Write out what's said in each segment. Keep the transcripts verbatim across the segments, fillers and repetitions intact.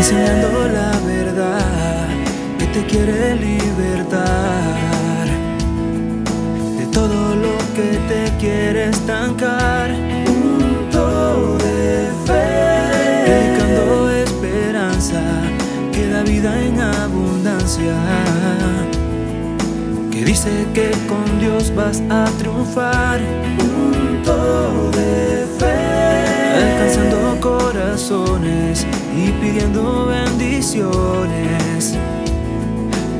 enseñando la verdad que te quiere libertar de todo lo que te quiere estancar. Punto de fe, predicando esperanza que da vida en abundancia, que dice que con Dios vas a triunfar. Punto de fe, alcanzando corazones y pidiendo bendiciones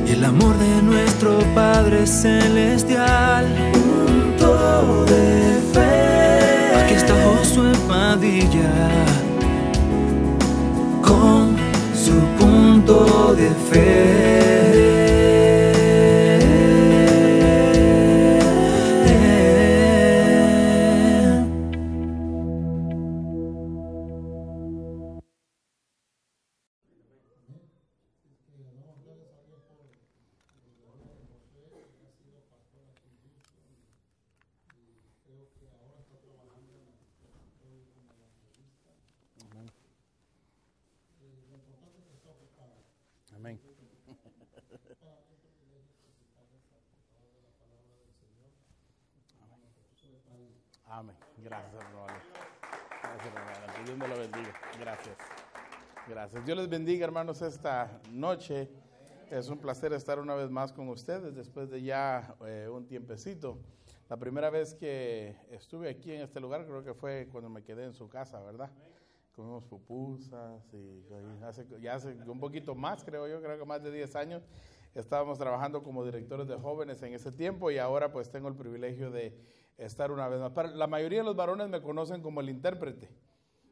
y el amor de nuestro Padre Celestial. Punto de fe, aquí está Josué Padilla con su punto de fe. Amén. Gracias, hermano. Gracias, hermano. Dios me lo bendiga. Gracias. Gracias. Dios les bendiga, hermanos, esta noche. Es un placer estar una vez más con ustedes después de ya eh, un tiempecito. La primera vez que estuve aquí en este lugar, creo que fue cuando me quedé en su casa, ¿verdad? Comimos pupusas y hace, ya hace un poquito más, creo yo, creo que más de diez años. Estábamos trabajando como directores de jóvenes en ese tiempo y ahora pues tengo el privilegio de estar una vez más. Para la mayoría de los varones me conocen como el intérprete,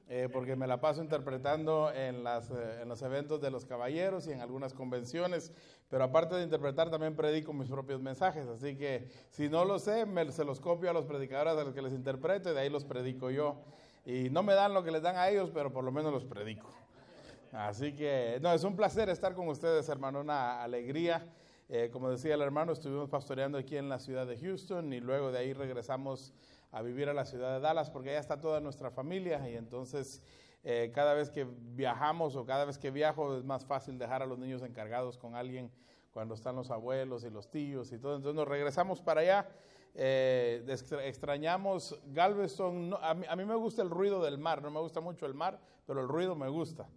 eh, porque me la paso interpretando en, las, eh, en los eventos de los caballeros y en algunas convenciones, pero aparte de interpretar también predico mis propios mensajes, así que si no lo sé, me, se los copio a los predicadores a los que les interpreto y de ahí los predico yo. Y no me dan lo que les dan a ellos, pero por lo menos los predico. Así que, no, es un placer estar con ustedes, hermano, una alegría. Eh, como decía el hermano, estuvimos pastoreando aquí en la ciudad de Houston y luego de ahí regresamos a vivir a la ciudad de Dallas porque allá está toda nuestra familia y entonces eh, cada vez que viajamos o cada vez que viajo es más fácil dejar a los niños encargados con alguien cuando están los abuelos y los tíos y todo. Entonces nos regresamos para allá, eh, extrañamos Galveston. No, a, mí, a mí me gusta el ruido del mar, no me gusta mucho el mar, pero el ruido me gusta.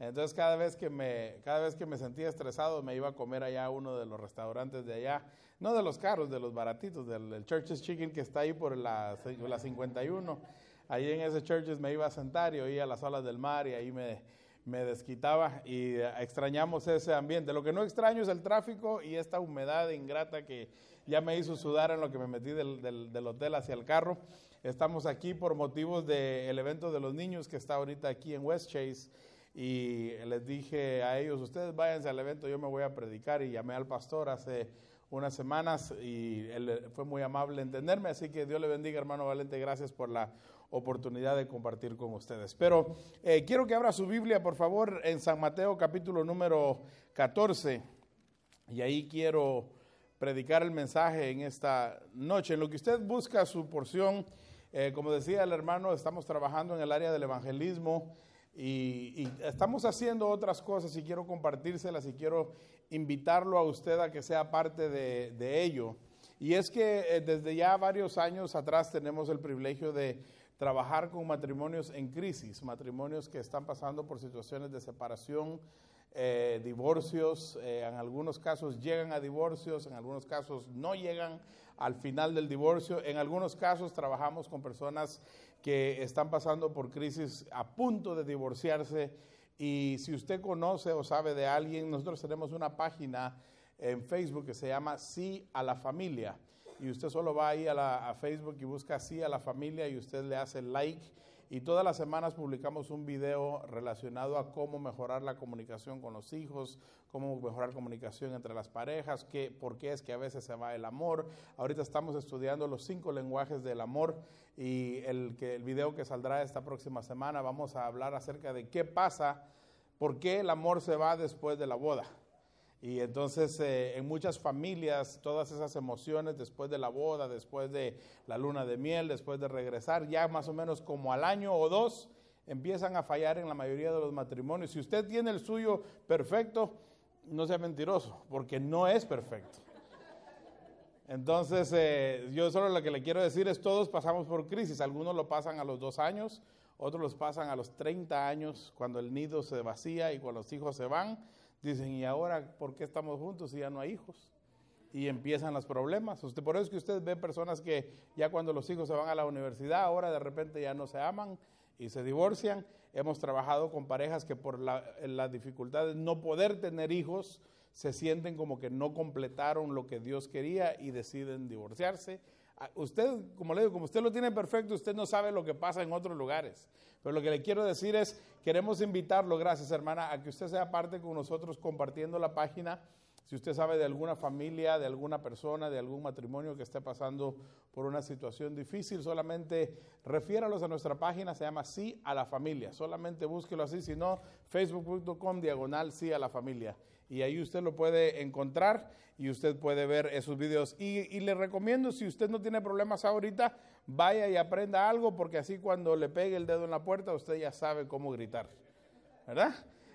Entonces cada vez que me, cada vez que me sentía estresado me iba a comer allá a uno de los restaurantes de allá, no de los caros, de los baratitos, del, del Church's Chicken que está ahí por la, la cincuenta y uno. Ahí en ese Church's me iba a sentar y oía las olas del mar y ahí me, me desquitaba y extrañamos ese ambiente. Lo que no extraño es el tráfico y esta humedad ingrata que ya me hizo sudar en lo que me metí del, del, del hotel hacia el carro. Estamos aquí por motivos del evento de los niños que está ahorita aquí en Westchase. Y les dije a ellos, ustedes váyanse al evento, yo me voy a predicar. Y llamé al pastor hace unas semanas y él fue muy amable entenderme. Así que Dios le bendiga, hermano Valente, gracias por la oportunidad de compartir con ustedes. Pero eh, quiero que abra su Biblia, por favor, en San Mateo capítulo número catorce. Y ahí quiero predicar el mensaje en esta noche. En lo que usted busca su porción, eh, como decía el hermano, estamos trabajando en el área del evangelismo. Y, y estamos haciendo otras cosas y quiero compartírselas y quiero invitarlo a usted a que sea parte de, de ello. Y es que eh, desde ya varios años atrás tenemos el privilegio de trabajar con matrimonios en crisis, matrimonios que están pasando por situaciones de separación, eh, divorcios, eh, en algunos casos llegan a divorcios, en algunos casos no llegan al final del divorcio, en algunos casos trabajamos con personas que están pasando por crisis a punto de divorciarse y si usted conoce o sabe de alguien, nosotros tenemos una página en Facebook que se llama Sí a la Familia y usted solo va ahí a, la, a Facebook y busca Sí a la Familia y usted le hace like y todas las semanas publicamos un video relacionado a cómo mejorar la comunicación con los hijos, cómo mejorar comunicación entre las parejas, qué, por qué es que a veces se va el amor. Ahorita estamos estudiando los cinco lenguajes del amor y el, que, el video que saldrá esta próxima semana vamos a hablar acerca de qué pasa, por qué el amor se va después de la boda. Y entonces eh, en muchas familias todas esas emociones después de la boda, después de la luna de miel, después de regresar, ya más o menos como al año o dos empiezan a fallar en la mayoría de los matrimonios. Si usted tiene el suyo perfecto, no sea mentiroso, porque no es perfecto. Entonces, eh, yo solo lo que le quiero decir es, todos pasamos por crisis. Algunos lo pasan a los dos años, otros los pasan a los treinta años, cuando el nido se vacía y cuando los hijos se van. Dicen, ¿y ahora por qué estamos juntos si ya no hay hijos? Y empiezan los problemas. Usted, por eso es que usted ve personas que ya cuando los hijos se van a la universidad, ahora de repente ya no se aman y se divorcian. Hemos trabajado con parejas que por la, las dificultades de no poder tener hijos, se sienten como que no completaron lo que Dios quería y deciden divorciarse. Usted, como le digo, como usted lo tiene perfecto, usted no sabe lo que pasa en otros lugares. Pero lo que le quiero decir es, queremos invitarlo, gracias hermana, a que usted sea parte con nosotros compartiendo la página. Si usted sabe de alguna familia, de alguna persona, de algún matrimonio que esté pasando por una situación difícil, solamente refiéralos a nuestra página, se llama Sí a la Familia. Solamente búsquelo así, si no, facebook.com diagonal Sí a la Familia. Y ahí usted lo puede encontrar y usted puede ver esos videos. Y, y le recomiendo, si usted no tiene problemas ahorita, vaya y aprenda algo, porque así cuando le pegue el dedo en la puerta, usted ya sabe cómo gritar, ¿verdad?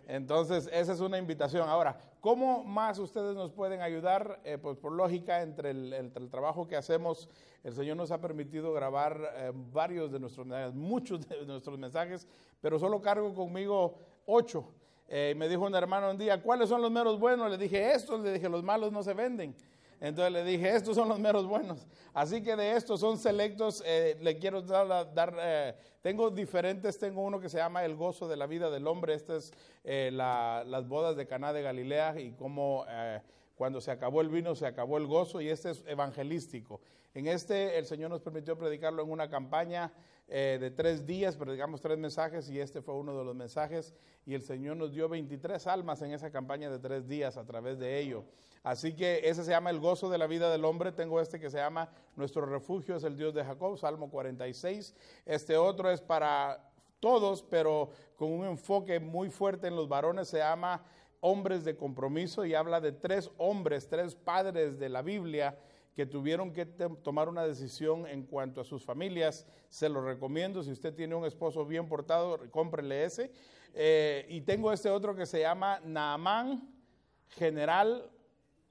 Entonces, esa es una invitación. Ahora, ¿cómo más ustedes nos pueden ayudar? Eh, pues por lógica, entre el, entre el trabajo que hacemos, el Señor nos ha permitido grabar eh, varios de nuestros mensajes, muchos de nuestros mensajes, pero solo cargo conmigo ocho. Eh, me dijo un hermano un día, ¿cuáles son los meros buenos? Le dije, estos, le dije, los malos no se venden. Entonces le dije, estos son los meros buenos. Así que de estos son selectos, eh, le quiero dar, dar eh, tengo diferentes, tengo uno que se llama El Gozo de la Vida del Hombre. Esta es eh, la, las bodas de Caná de Galilea y cómo eh, cuando se acabó el vino se acabó el gozo, y este es evangelístico. En este el Señor nos permitió predicarlo en una campaña eh, de tres días, predicamos tres mensajes y este fue uno de los mensajes, y el Señor nos dio veintitrés almas en esa campaña de tres días a través de ello. Así que ese se llama El Gozo de la Vida del Hombre. Tengo este que se llama Nuestro Refugio es el Dios de Jacob, Salmo cuarenta y seis. Este otro es para todos, pero con un enfoque muy fuerte en los varones, se llama Hombres de Compromiso, y habla de tres hombres, tres padres de la Biblia que tuvieron que tomar una decisión en cuanto a sus familias. Se lo recomiendo. Si usted tiene un esposo bien portado, cómprele ese. Eh, y tengo este otro que se llama Naamán, general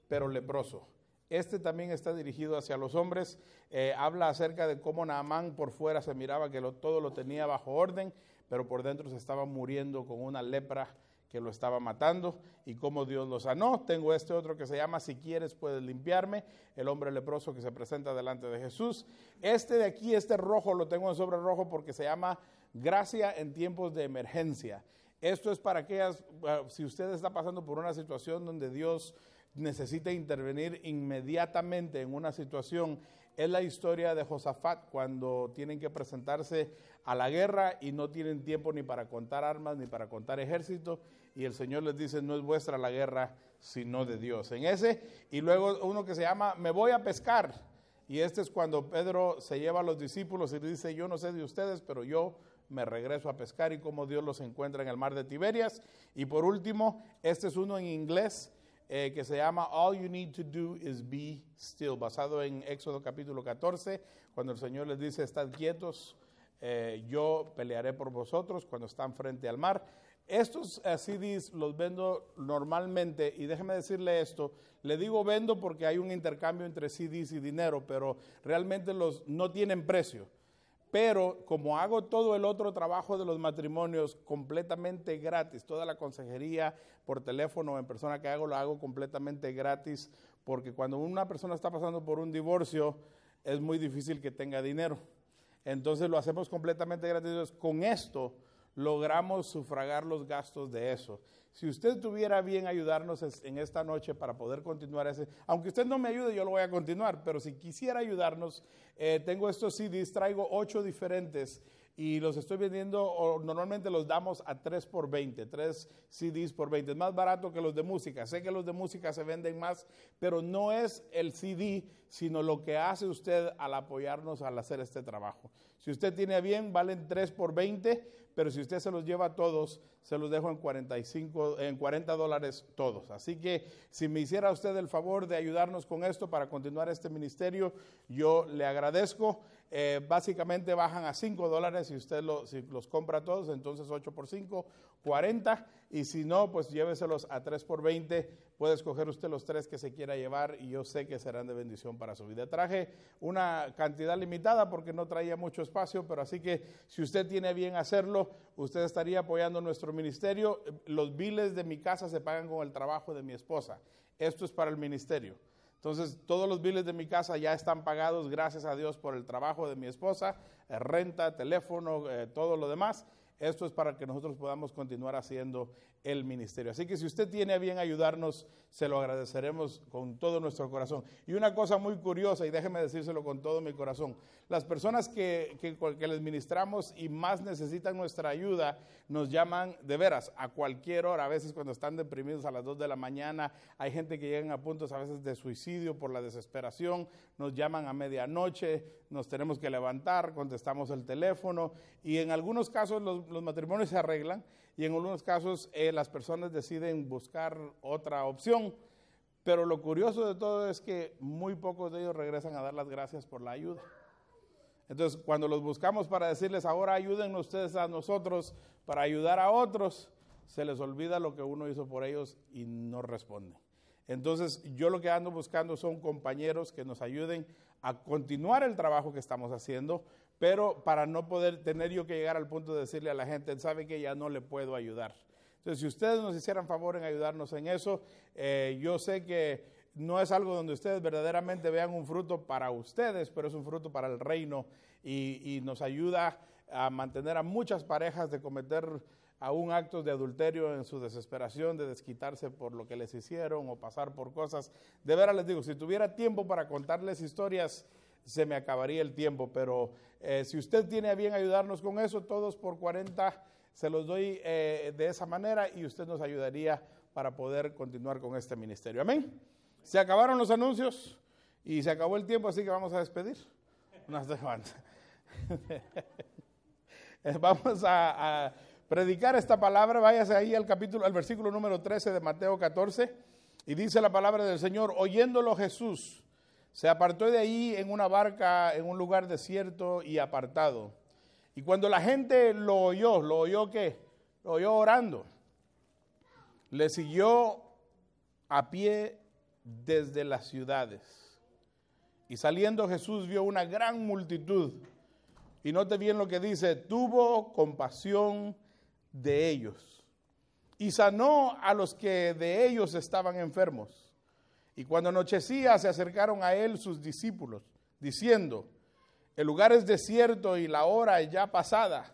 pero leproso. Este también está dirigido hacia los hombres. Eh, habla acerca de cómo Naamán por fuera se miraba que lo, todo lo tenía bajo orden, pero por dentro se estaba muriendo con una lepra que lo estaba matando, y cómo Dios lo sanó. Tengo este otro que se llama Si quieres puedes limpiarme, el hombre leproso que se presenta delante de Jesús. Este de aquí, este rojo, lo tengo en sobre rojo porque se llama Gracia en tiempos de emergencia. Esto es para aquellas, si usted está pasando por una situación donde Dios necesita intervenir inmediatamente en una situación. Es la historia de Josafat cuando tienen que presentarse a la guerra y no tienen tiempo ni para contar armas ni para contar ejército, y el Señor les dice, no es vuestra la guerra sino de Dios. En ese, y luego uno que se llama Me voy a pescar, y este es cuando Pedro se lleva a los discípulos y dice, yo no sé de ustedes, pero yo me regreso a pescar, y cómo Dios los encuentra en el mar de Tiberias. Y por último, este es uno en inglés Eh, que se llama All You Need to Do Is Be Still, basado en Éxodo capítulo catorce, cuando el Señor les dice, estad quietos, eh, yo pelearé por vosotros, cuando están frente al mar. Estos eh, C Ds los vendo normalmente, y déjeme decirle esto, le digo vendo porque hay un intercambio entre C Ds y dinero, pero realmente los no tienen precio. Pero como hago todo el otro trabajo de los matrimonios completamente gratis, toda la consejería por teléfono en persona que hago, lo hago completamente gratis, porque cuando una persona está pasando por un divorcio es muy difícil que tenga dinero. Entonces lo hacemos completamente gratis. Con esto logramos sufragar los gastos de eso. Si usted tuviera bien ayudarnos en esta noche para poder continuar ese, aunque usted no me ayude, yo lo voy a continuar, pero si quisiera ayudarnos, eh, tengo estos C Ds, traigo ocho diferentes y los estoy vendiendo, o normalmente los damos a tres por veinte, tres C Ds por veinte, es más barato que los de música. Sé que los de música se venden más, pero no es el C D, sino lo que hace usted al apoyarnos al hacer este trabajo. Si usted tiene bien, valen tres por veinte, pero si usted se los lleva a todos, se los dejo en cuarenta y cinco, en cuarenta dólares todos. Así que si me hiciera usted el favor de ayudarnos con esto para continuar este ministerio, yo le agradezco. eh, básicamente bajan a cinco dólares si usted lo, si los compra todos, entonces ocho por cinco, cuarenta, y si no, pues lléveselos a tres por veinte, puede escoger usted los tres que se quiera llevar y yo sé que serán de bendición para su vida. Traje una cantidad limitada porque no traía mucho espacio, pero así que si usted tiene bien hacerlo, usted estaría apoyando nuestro ministerio. Los biles de mi casa se pagan con el trabajo de mi esposa, esto es para el ministerio. Entonces, todos los biles de mi casa ya están pagados, gracias a Dios, por el trabajo de mi esposa, renta, teléfono, eh, todo lo demás. Esto es para que nosotros podamos continuar haciendo el ministerio. Así que si usted tiene a bien ayudarnos, se lo agradeceremos con todo nuestro corazón. Y una cosa muy curiosa, y déjeme decírselo con todo mi corazón, las personas que, que, que les ministramos y más necesitan nuestra ayuda, nos llaman de veras a cualquier hora, a veces cuando están deprimidos a las dos de la mañana, hay gente que llegan a puntos a veces de suicidio por la desesperación, nos llaman a medianoche, nos tenemos que levantar, contestamos el teléfono y en algunos casos los los matrimonios se arreglan y en algunos casos eh, las personas deciden buscar otra opción, pero lo curioso de todo es que muy pocos de ellos regresan a dar las gracias por la ayuda. Entonces, cuando los buscamos para decirles ahora ayúdennos ustedes a nosotros para ayudar a otros, se les olvida lo que uno hizo por ellos y no responden. Entonces, yo lo que ando buscando son compañeros que nos ayuden a continuar el trabajo que estamos haciendo, pero para no poder tener yo que llegar al punto de decirle a la gente, sabe que ya no le puedo ayudar. Entonces, si ustedes nos hicieran favor en ayudarnos en eso, eh, yo sé que no es algo donde ustedes verdaderamente vean un fruto para ustedes, pero es un fruto para el reino y, y nos ayuda a mantener a muchas parejas de cometer aún actos de adulterio en su desesperación de desquitarse por lo que les hicieron o pasar por cosas. De veras les digo, si tuviera tiempo para contarles historias, se me acabaría el tiempo, pero eh, si usted tiene a bien ayudarnos con eso, todos por cuarenta se los doy eh, de esa manera y usted nos ayudaría para poder continuar con este ministerio. Amén. Se acabaron los anuncios y se acabó el tiempo, así que vamos a despedir. Nos dejamos. Vamos a, a predicar esta palabra. Váyase ahí al capítulo, al versículo número trece de Mateo catorce, y dice la palabra del Señor: oyéndolo Jesús se apartó de ahí en una barca, en un lugar desierto y apartado. Y cuando la gente lo oyó, ¿lo oyó qué? Lo oyó orando. Le siguió a pie desde las ciudades. Y saliendo Jesús vio una gran multitud. Y note bien lo que dice, tuvo compasión de ellos. Y sanó a los que de ellos estaban enfermos. Y cuando anochecía se acercaron a él sus discípulos, diciendo, el lugar es desierto y la hora ya pasada.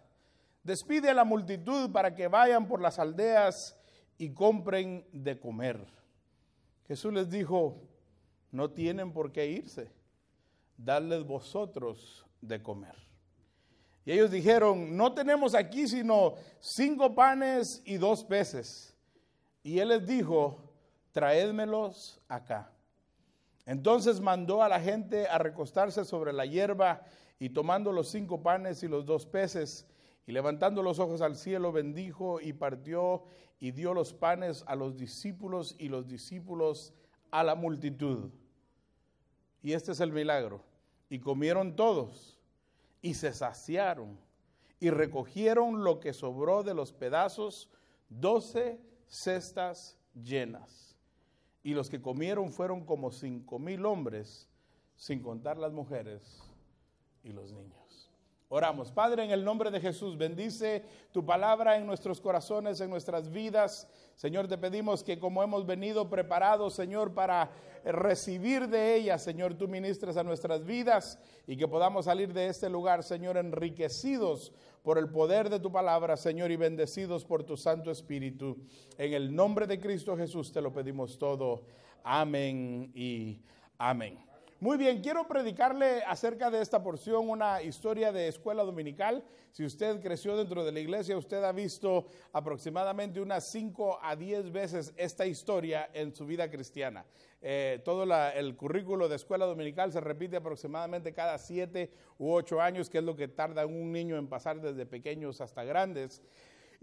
Despide a la multitud para que vayan por las aldeas y compren de comer. Jesús les dijo, no tienen por qué irse, dadles vosotros de comer. Y ellos dijeron, no tenemos aquí sino cinco panes y dos peces. Y él les dijo, traédmelos acá. Entonces mandó a la gente a recostarse sobre la hierba y tomando los cinco panes y los dos peces y levantando los ojos al cielo bendijo y partió y dio los panes a los discípulos y los discípulos a la multitud. Y este es el milagro. Y comieron todos y se saciaron y recogieron lo que sobró de los pedazos, doce cestas llenas. Y los que comieron fueron como cinco mil hombres, sin contar las mujeres y los niños. Oramos. Padre, en el nombre de Jesús, bendice tu palabra en nuestros corazones, en nuestras vidas. Señor, te pedimos que como hemos venido preparados, Señor, para recibir de ella, Señor, tú ministres a nuestras vidas y que podamos salir de este lugar, Señor, enriquecidos por el poder de tu palabra, Señor, y bendecidos por tu Santo Espíritu. En el nombre de Cristo Jesús te lo pedimos todo. Amén y amén. Muy bien, quiero predicarle acerca de esta porción una historia de escuela dominical. Si usted creció dentro de la iglesia, usted ha visto aproximadamente unas cinco a diez veces esta historia en su vida cristiana. Eh, todo la, el currículo de escuela dominical se repite aproximadamente cada siete u ocho años, que es lo que tarda un niño en pasar desde pequeños hasta grandes.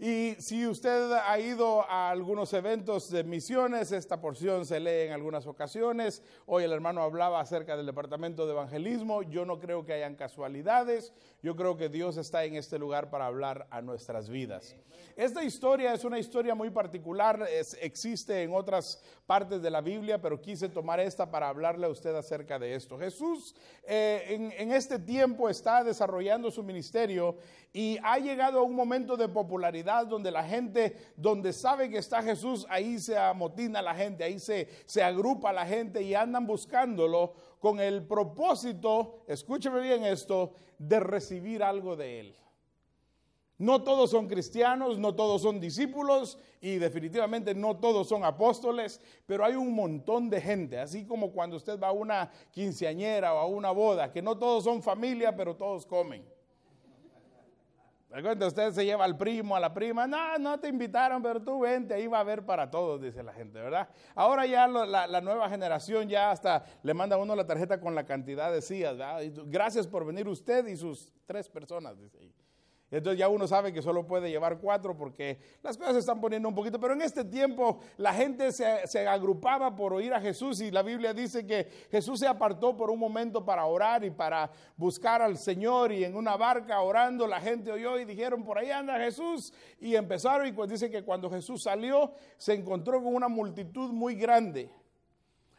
Y si usted ha ido a algunos eventos de misiones, esta porción se lee en algunas ocasiones. Hoy el hermano hablaba acerca del departamento de evangelismo. Yo no creo que hayan casualidades. Yo creo que Dios está en este lugar para hablar a nuestras vidas. Esta historia es una historia muy particular. Es, existe en otras partes de la Biblia, pero quise tomar esta para hablarle a usted acerca de esto. Jesús eh, en, en este tiempo está desarrollando su ministerio y ha llegado a un momento de popularidad donde la gente, donde sabe que está Jesús, ahí se amotina la gente, ahí se, se agrupa la gente y andan buscándolo con el propósito, escúcheme bien esto, de recibir algo de él. No todos son cristianos, no todos son discípulos y definitivamente no todos son apóstoles, pero hay un montón de gente, así como cuando usted va a una quinceañera o a una boda, que no todos son familia, pero todos comen. Recuerda, usted se lleva al primo, a la prima, no, no te invitaron, pero tú vente, ahí va a haber para todos, dice la gente, ¿verdad? Ahora ya lo, la, la nueva generación ya hasta le manda a uno la tarjeta con la cantidad de sillas, ¿verdad? Y tú, gracias por venir usted y sus tres personas, dice ahí. Entonces ya uno sabe que solo puede llevar cuatro porque las cosas se están poniendo un poquito. Pero en este tiempo la gente se, se agrupaba por oír a Jesús y la Biblia dice que Jesús se apartó por un momento para orar y para buscar al Señor. Y en una barca orando la gente oyó y dijeron, por ahí anda Jesús. Y empezaron y pues dice que cuando Jesús salió se encontró con una multitud muy grande.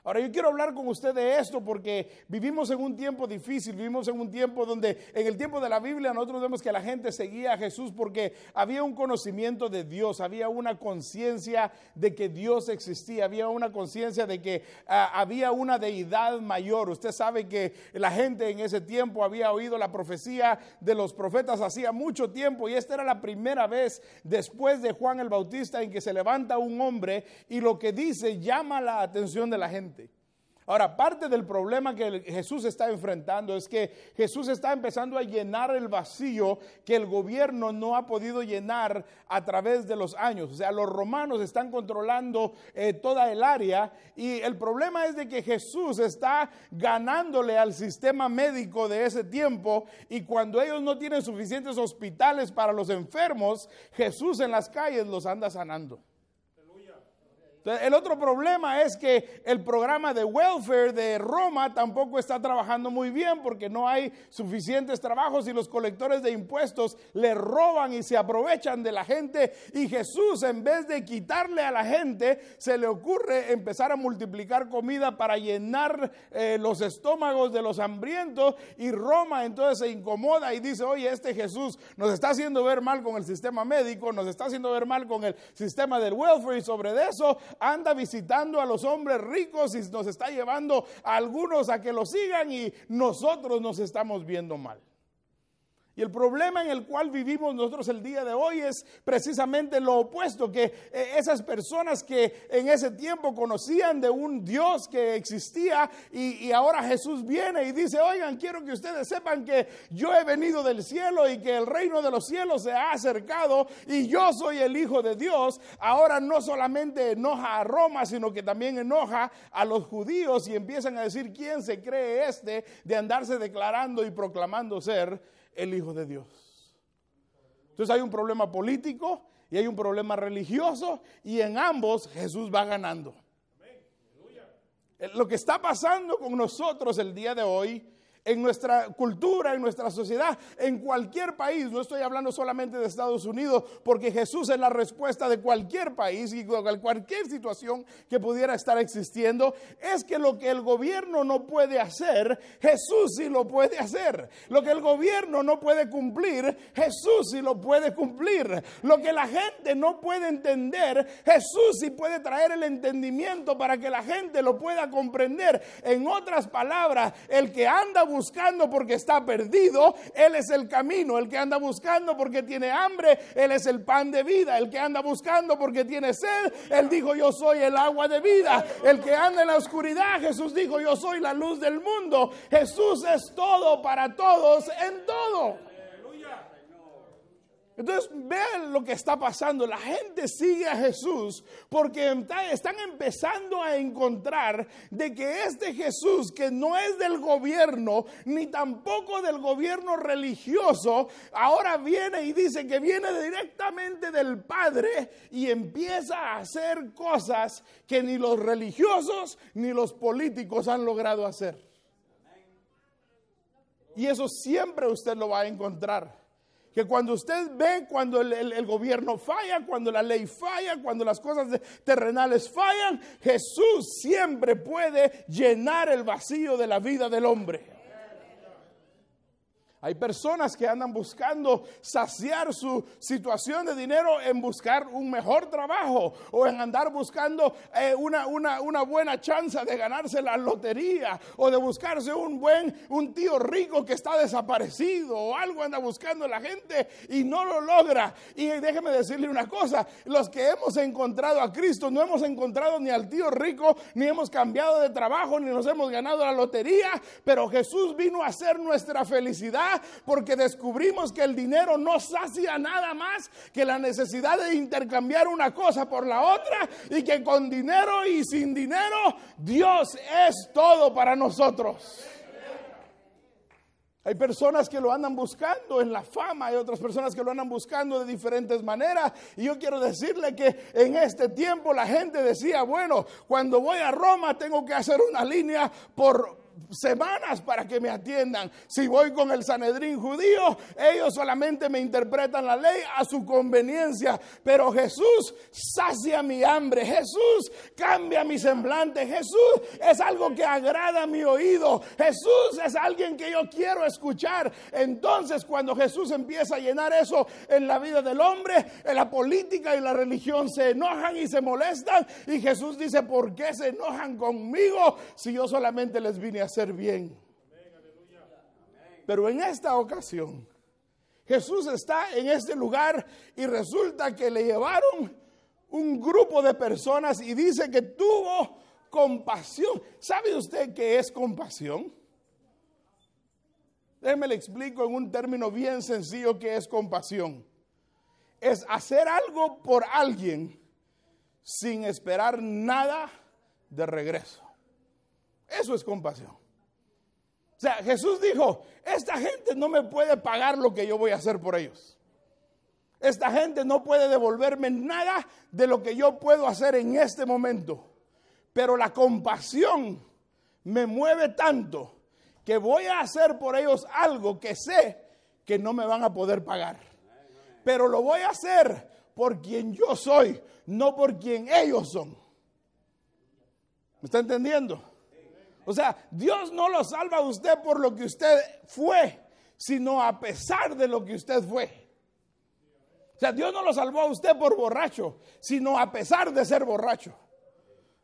Ahora yo quiero hablar con usted de esto porque vivimos en un tiempo difícil, vivimos en un tiempo donde en el tiempo de la Biblia nosotros vemos que la gente seguía a Jesús porque había un conocimiento de Dios, había una conciencia de que Dios existía, había una conciencia de que uh, había una deidad mayor. Usted sabe que la gente en ese tiempo había oído la profecía de los profetas hacía mucho tiempo y esta era la primera vez después de Juan el Bautista en que se levanta un hombre y lo que dice llama la atención de la gente. Ahora, parte del problema que Jesús está enfrentando es que Jesús está empezando a llenar el vacío que el gobierno no ha podido llenar a través de los años. O sea, los romanos están controlando eh, toda el área y el problema es de que Jesús está ganándole al sistema médico de ese tiempo y cuando ellos no tienen suficientes hospitales para los enfermos, Jesús en las calles los anda sanando. El otro problema es que el programa de welfare de Roma tampoco está trabajando muy bien porque no hay suficientes trabajos y los colectores de impuestos le roban y se aprovechan de la gente. Y Jesús, en vez de quitarle a la gente, se le ocurre empezar a multiplicar comida para llenar eh, los estómagos de los hambrientos. Y Roma entonces se incomoda y dice, oye, este Jesús nos está haciendo ver mal con el sistema médico, nos está haciendo ver mal con el sistema del welfare y sobre de eso anda visitando a los hombres ricos y nos está llevando a algunos a que lo sigan y nosotros nos estamos viendo mal. Y el problema en el cual vivimos nosotros el día de hoy es precisamente lo opuesto, que esas personas que en ese tiempo conocían de un Dios que existía y, y ahora Jesús viene y dice, oigan, quiero que ustedes sepan que yo he venido del cielo y que el reino de los cielos se ha acercado y yo soy el Hijo de Dios. Ahora no solamente enoja a Roma, sino que también enoja a los judíos y empiezan a decir, ¿quién se cree este de andarse declarando y proclamando ser el Hijo de Dios? Entonces hay un problema político y hay un problema religioso y en ambos Jesús va ganando. Lo que está pasando con nosotros el día de hoy, en nuestra cultura, en nuestra sociedad, en cualquier país, no estoy hablando solamente de Estados Unidos, porque Jesús es la respuesta de cualquier país y cualquier situación que pudiera estar existiendo, es que lo que el gobierno no puede hacer, Jesús sí lo puede hacer. Lo que el gobierno no puede cumplir, Jesús sí lo puede cumplir. Lo que la gente no puede entender, Jesús sí puede traer el entendimiento para que la gente lo pueda comprender. En otras palabras, el que anda buscando porque está perdido, Él es el camino. El que anda buscando porque tiene hambre, Él es el pan de vida. El que anda buscando porque tiene sed, Él dijo, yo soy el agua de vida. El que anda en la oscuridad, Jesús dijo, yo soy la luz del mundo. Jesús es todo para todos en todo. Entonces, vean lo que está pasando. La gente sigue a Jesús porque están empezando a encontrar de que este Jesús, que no es del gobierno, ni tampoco del gobierno religioso, ahora viene y dice que viene directamente del Padre y empieza a hacer cosas que ni los religiosos ni los políticos han logrado hacer. Y eso siempre usted lo va a encontrar. Que cuando usted ve, cuando el, el, el gobierno falla, cuando la ley falla, cuando las cosas terrenales fallan, Jesús siempre puede llenar el vacío de la vida del hombre. Hay personas que andan buscando saciar su situación de dinero en buscar un mejor trabajo o en andar buscando eh, una, una, una buena chance de ganarse la lotería o de buscarse un buen, un tío rico que está desaparecido o algo anda buscando la gente y no lo logra. Y déjeme decirle una cosa, los que hemos encontrado a Cristo no hemos encontrado ni al tío rico, ni hemos cambiado de trabajo, ni nos hemos ganado la lotería, pero Jesús vino a hacer nuestra felicidad. Porque descubrimos que el dinero no sacia nada más que la necesidad de intercambiar una cosa por la otra, y que con dinero y sin dinero Dios es todo para nosotros. Hay personas que lo andan buscando en la fama, hay otras personas que lo andan buscando de diferentes maneras. Y yo quiero decirle que en este tiempo la gente decía, bueno, cuando voy a Roma tengo que hacer una línea por semanas para que me atiendan. Si voy con el Sanedrín judío, ellos solamente me interpretan la ley a su conveniencia. Pero Jesús sacia mi hambre, Jesús cambia mi semblante, Jesús es algo que agrada a mi oído, Jesús es alguien que yo quiero escuchar. Entonces, cuando Jesús empieza a llenar eso en la vida del hombre, en la política y la religión se enojan y se molestan, y Jesús dice, ¿por qué se enojan conmigo si yo solamente les vine a hacer bien? Pero en esta ocasión Jesús está en este lugar y resulta que le llevaron un grupo de personas y dice que tuvo compasión. ¿Sabe usted qué es compasión? Déjeme le explico en un término bien sencillo qué es compasión. Es hacer algo por alguien sin esperar nada de regreso. Eso es compasión. O sea, Jesús dijo, esta gente no me puede pagar lo que yo voy a hacer por ellos. Esta gente no puede devolverme nada de lo que yo puedo hacer en este momento. Pero la compasión me mueve tanto que voy a hacer por ellos algo que sé que no me van a poder pagar. Pero lo voy a hacer por quien yo soy, no por quien ellos son. ¿Me está entendiendo? O sea, Dios no lo salva a usted por lo que usted fue, sino a pesar de lo que usted fue. O sea, Dios no lo salvó a usted por borracho, sino a pesar de ser borracho.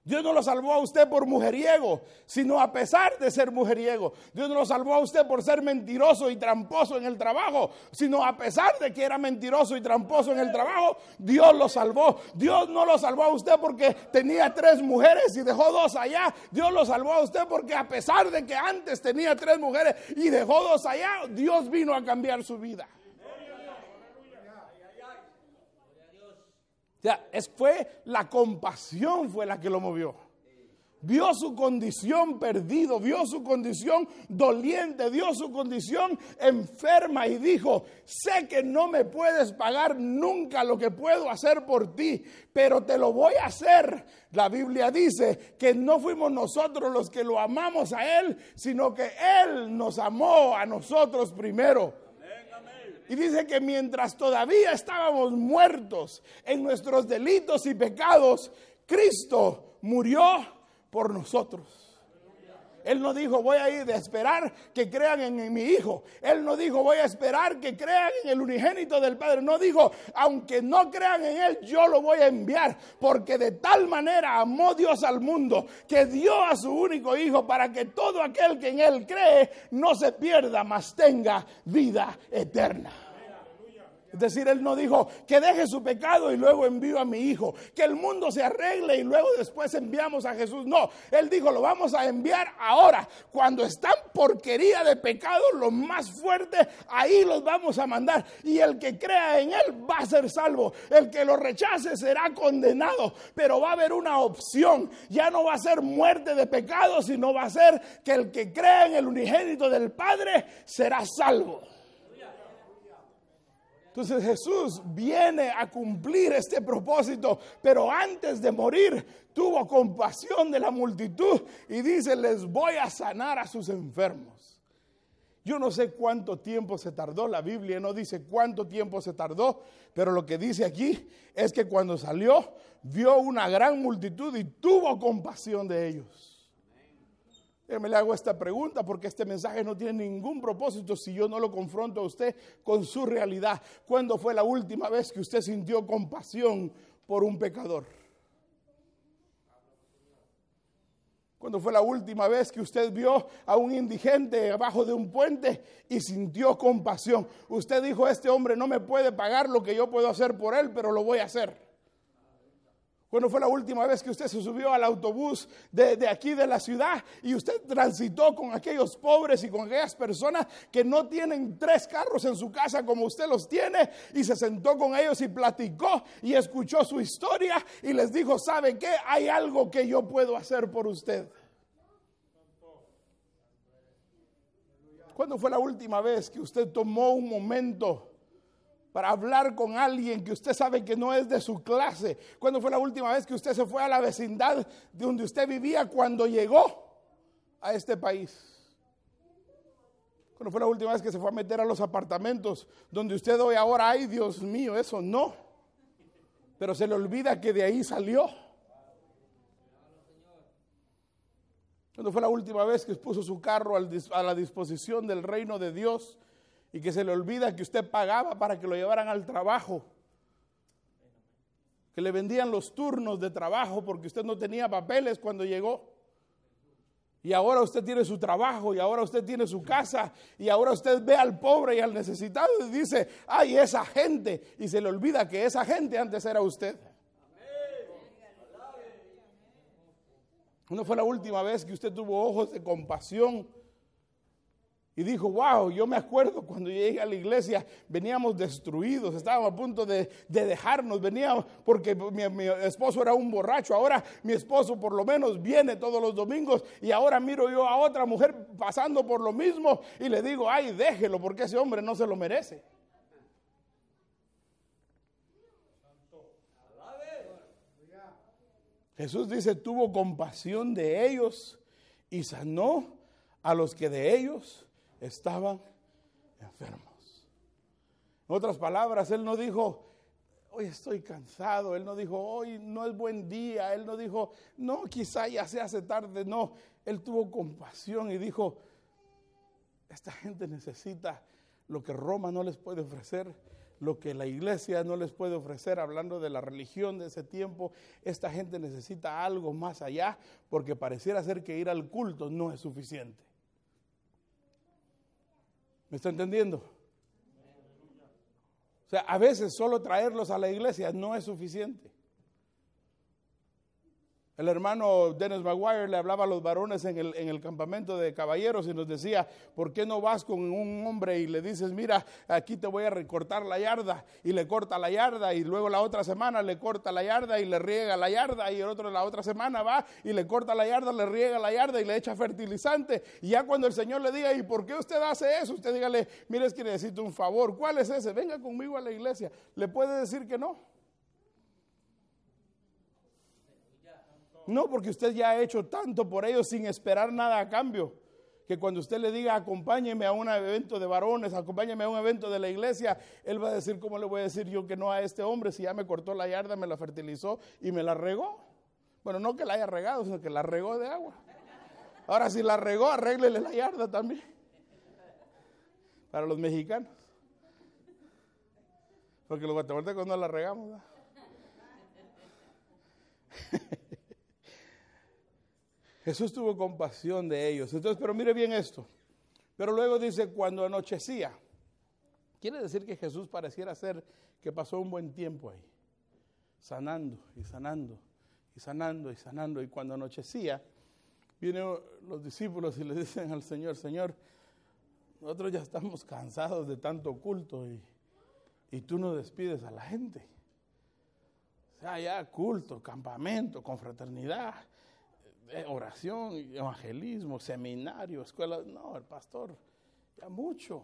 Dios no lo salvó a usted por mujeriego, sino a pesar de ser mujeriego. Dios no lo salvó a usted por ser mentiroso y tramposo en el trabajo, sino a pesar de que era mentiroso y tramposo en el trabajo, Dios lo salvó. Dios no lo salvó a usted porque tenía tres mujeres y dejó dos allá. Dios lo salvó a usted porque a pesar de que antes tenía tres mujeres y dejó dos allá, Dios vino a cambiar su vida. O sea, fue la compasión fue la que lo movió. Vio su condición perdido, vio su condición doliente, vio su condición enferma y dijo, sé que no me puedes pagar nunca lo que puedo hacer por ti, pero te lo voy a hacer. La Biblia dice que no fuimos nosotros los que lo amamos a Él, sino que Él nos amó a nosotros primero. Y dice que mientras todavía estábamos muertos en nuestros delitos y pecados, Cristo murió por nosotros. Él no dijo, voy a ir a esperar que crean en, en mi hijo. Él no dijo, voy a esperar que crean en el unigénito del Padre. No dijo, aunque no crean en Él, yo lo voy a enviar. Porque de tal manera amó Dios al mundo, que dio a su único hijo para que todo aquel que en Él cree no se pierda, mas tenga vida eterna. Es decir, él no dijo que deje su pecado y luego envío a mi hijo, que el mundo se arregle y luego después enviamos a Jesús. No, él dijo, lo vamos a enviar ahora. Cuando están porquería de pecado, los más fuertes, ahí los vamos a mandar. Y el que crea en él va a ser salvo. El que lo rechace será condenado. Pero va a haber una opción. Ya no va a ser muerte de pecado, sino va a ser que el que crea en el unigénito del Padre será salvo. Entonces Jesús viene a cumplir este propósito, pero antes de morir tuvo compasión de la multitud y dice, les voy a sanar a sus enfermos. Yo no sé cuánto tiempo se tardó, la Biblia no dice cuánto tiempo se tardó, pero lo que dice aquí es que cuando salió, vio una gran multitud y tuvo compasión de ellos. Me le hago esta pregunta porque este mensaje no tiene ningún propósito si yo no lo confronto a usted con su realidad. ¿Cuándo fue la última vez que usted sintió compasión por un pecador? ¿Cuándo fue la última vez que usted vio a un indigente abajo de un puente y sintió compasión? Usted dijo, este hombre no me puede pagar lo que yo puedo hacer por él, pero lo voy a hacer. ¿Cuándo fue la última vez que usted se subió al autobús de, de aquí de la ciudad y usted transitó con aquellos pobres y con aquellas personas que no tienen tres carros en su casa como usted los tiene, y se sentó con ellos y platicó y escuchó su historia y les dijo, ¿sabe qué? Hay algo que yo puedo hacer por usted. ¿Cuándo fue la última vez que usted tomó un momento para hablar con alguien que usted sabe que no es de su clase? ¿Cuándo fue la última vez que usted se fue a la vecindad de donde usted vivía cuando llegó a este país? ¿Cuándo fue la última vez que se fue a meter a los apartamentos donde usted hoy ahora, ay Dios mío, eso no? Pero se le olvida que de ahí salió. ¿Cuándo fue la última vez que puso su carro a la disposición del reino de Dios? Y que se le olvida que usted pagaba para que lo llevaran al trabajo, que le vendían los turnos de trabajo porque usted no tenía papeles cuando llegó. Y ahora usted tiene su trabajo, y ahora usted tiene su casa, y ahora usted ve al pobre y al necesitado y dice, ay, esa gente. Y se le olvida que esa gente antes era usted. ¿No fue la última vez que usted tuvo ojos de compasión? Y dijo, wow, yo me acuerdo cuando llegué a la iglesia, veníamos destruidos, estábamos a punto de, de dejarnos, veníamos porque mi, mi esposo era un borracho. Ahora mi esposo por lo menos viene todos los domingos, y ahora miro yo a otra mujer pasando por lo mismo y le digo, ay, déjelo porque ese hombre no se lo merece. Jesús dice, tuvo compasión de ellos y sanó a los que de ellos estaban enfermos. En otras palabras, él no dijo, hoy estoy cansado. Él no dijo, hoy no es buen día. Él no dijo, no, quizá ya se hace tarde. No, él tuvo compasión y dijo, esta gente necesita lo que Roma no les puede ofrecer, lo que la iglesia no les puede ofrecer, hablando de la religión de ese tiempo. Esta gente necesita algo más allá, porque pareciera ser que ir al culto no es suficiente. ¿Me está entendiendo? O sea, a veces solo traerlos a la iglesia no es suficiente. El hermano Dennis Maguire le hablaba a los varones en el, en el campamento de caballeros y nos decía, ¿por qué no vas con un hombre y le dices, mira, aquí te voy a recortar la yarda? Y le corta la yarda, y luego la otra semana le corta la yarda y le riega la yarda, y el otro la otra semana va y le corta la yarda, le riega la yarda y le echa fertilizante. Y ya cuando el Señor le diga, ¿y por qué usted hace eso? Usted dígale, mire, es que necesito un favor. ¿Cuál es ese? Venga conmigo a la iglesia. ¿Le puede decir que no? No, porque usted ya ha hecho tanto por ellos sin esperar nada a cambio, que cuando usted le diga, acompáñeme a un evento de varones, acompáñeme a un evento de la iglesia, él va a decir, ¿cómo le voy a decir yo que no a este hombre si ya me cortó la yarda, me la fertilizó y me la regó? Bueno, no que la haya regado, sino que la regó de agua. Ahora, si la regó, arréglele la yarda también, para los mexicanos, porque los guatemaltecos no la regamos, ¿no? Jesús tuvo compasión de ellos. Entonces, pero mire bien esto. Pero luego dice, cuando anochecía, Quiere decir que Jesús pareciera ser que pasó un buen tiempo ahí, sanando y sanando y sanando y sanando. Y cuando anochecía, vienen los discípulos y le dicen al Señor: Señor, nosotros ya estamos cansados de tanto culto y, y tú no despides a la gente. O sea, ya culto, campamento, confraternidad, oración, evangelismo, seminario, escuela. No, el pastor, ya mucho.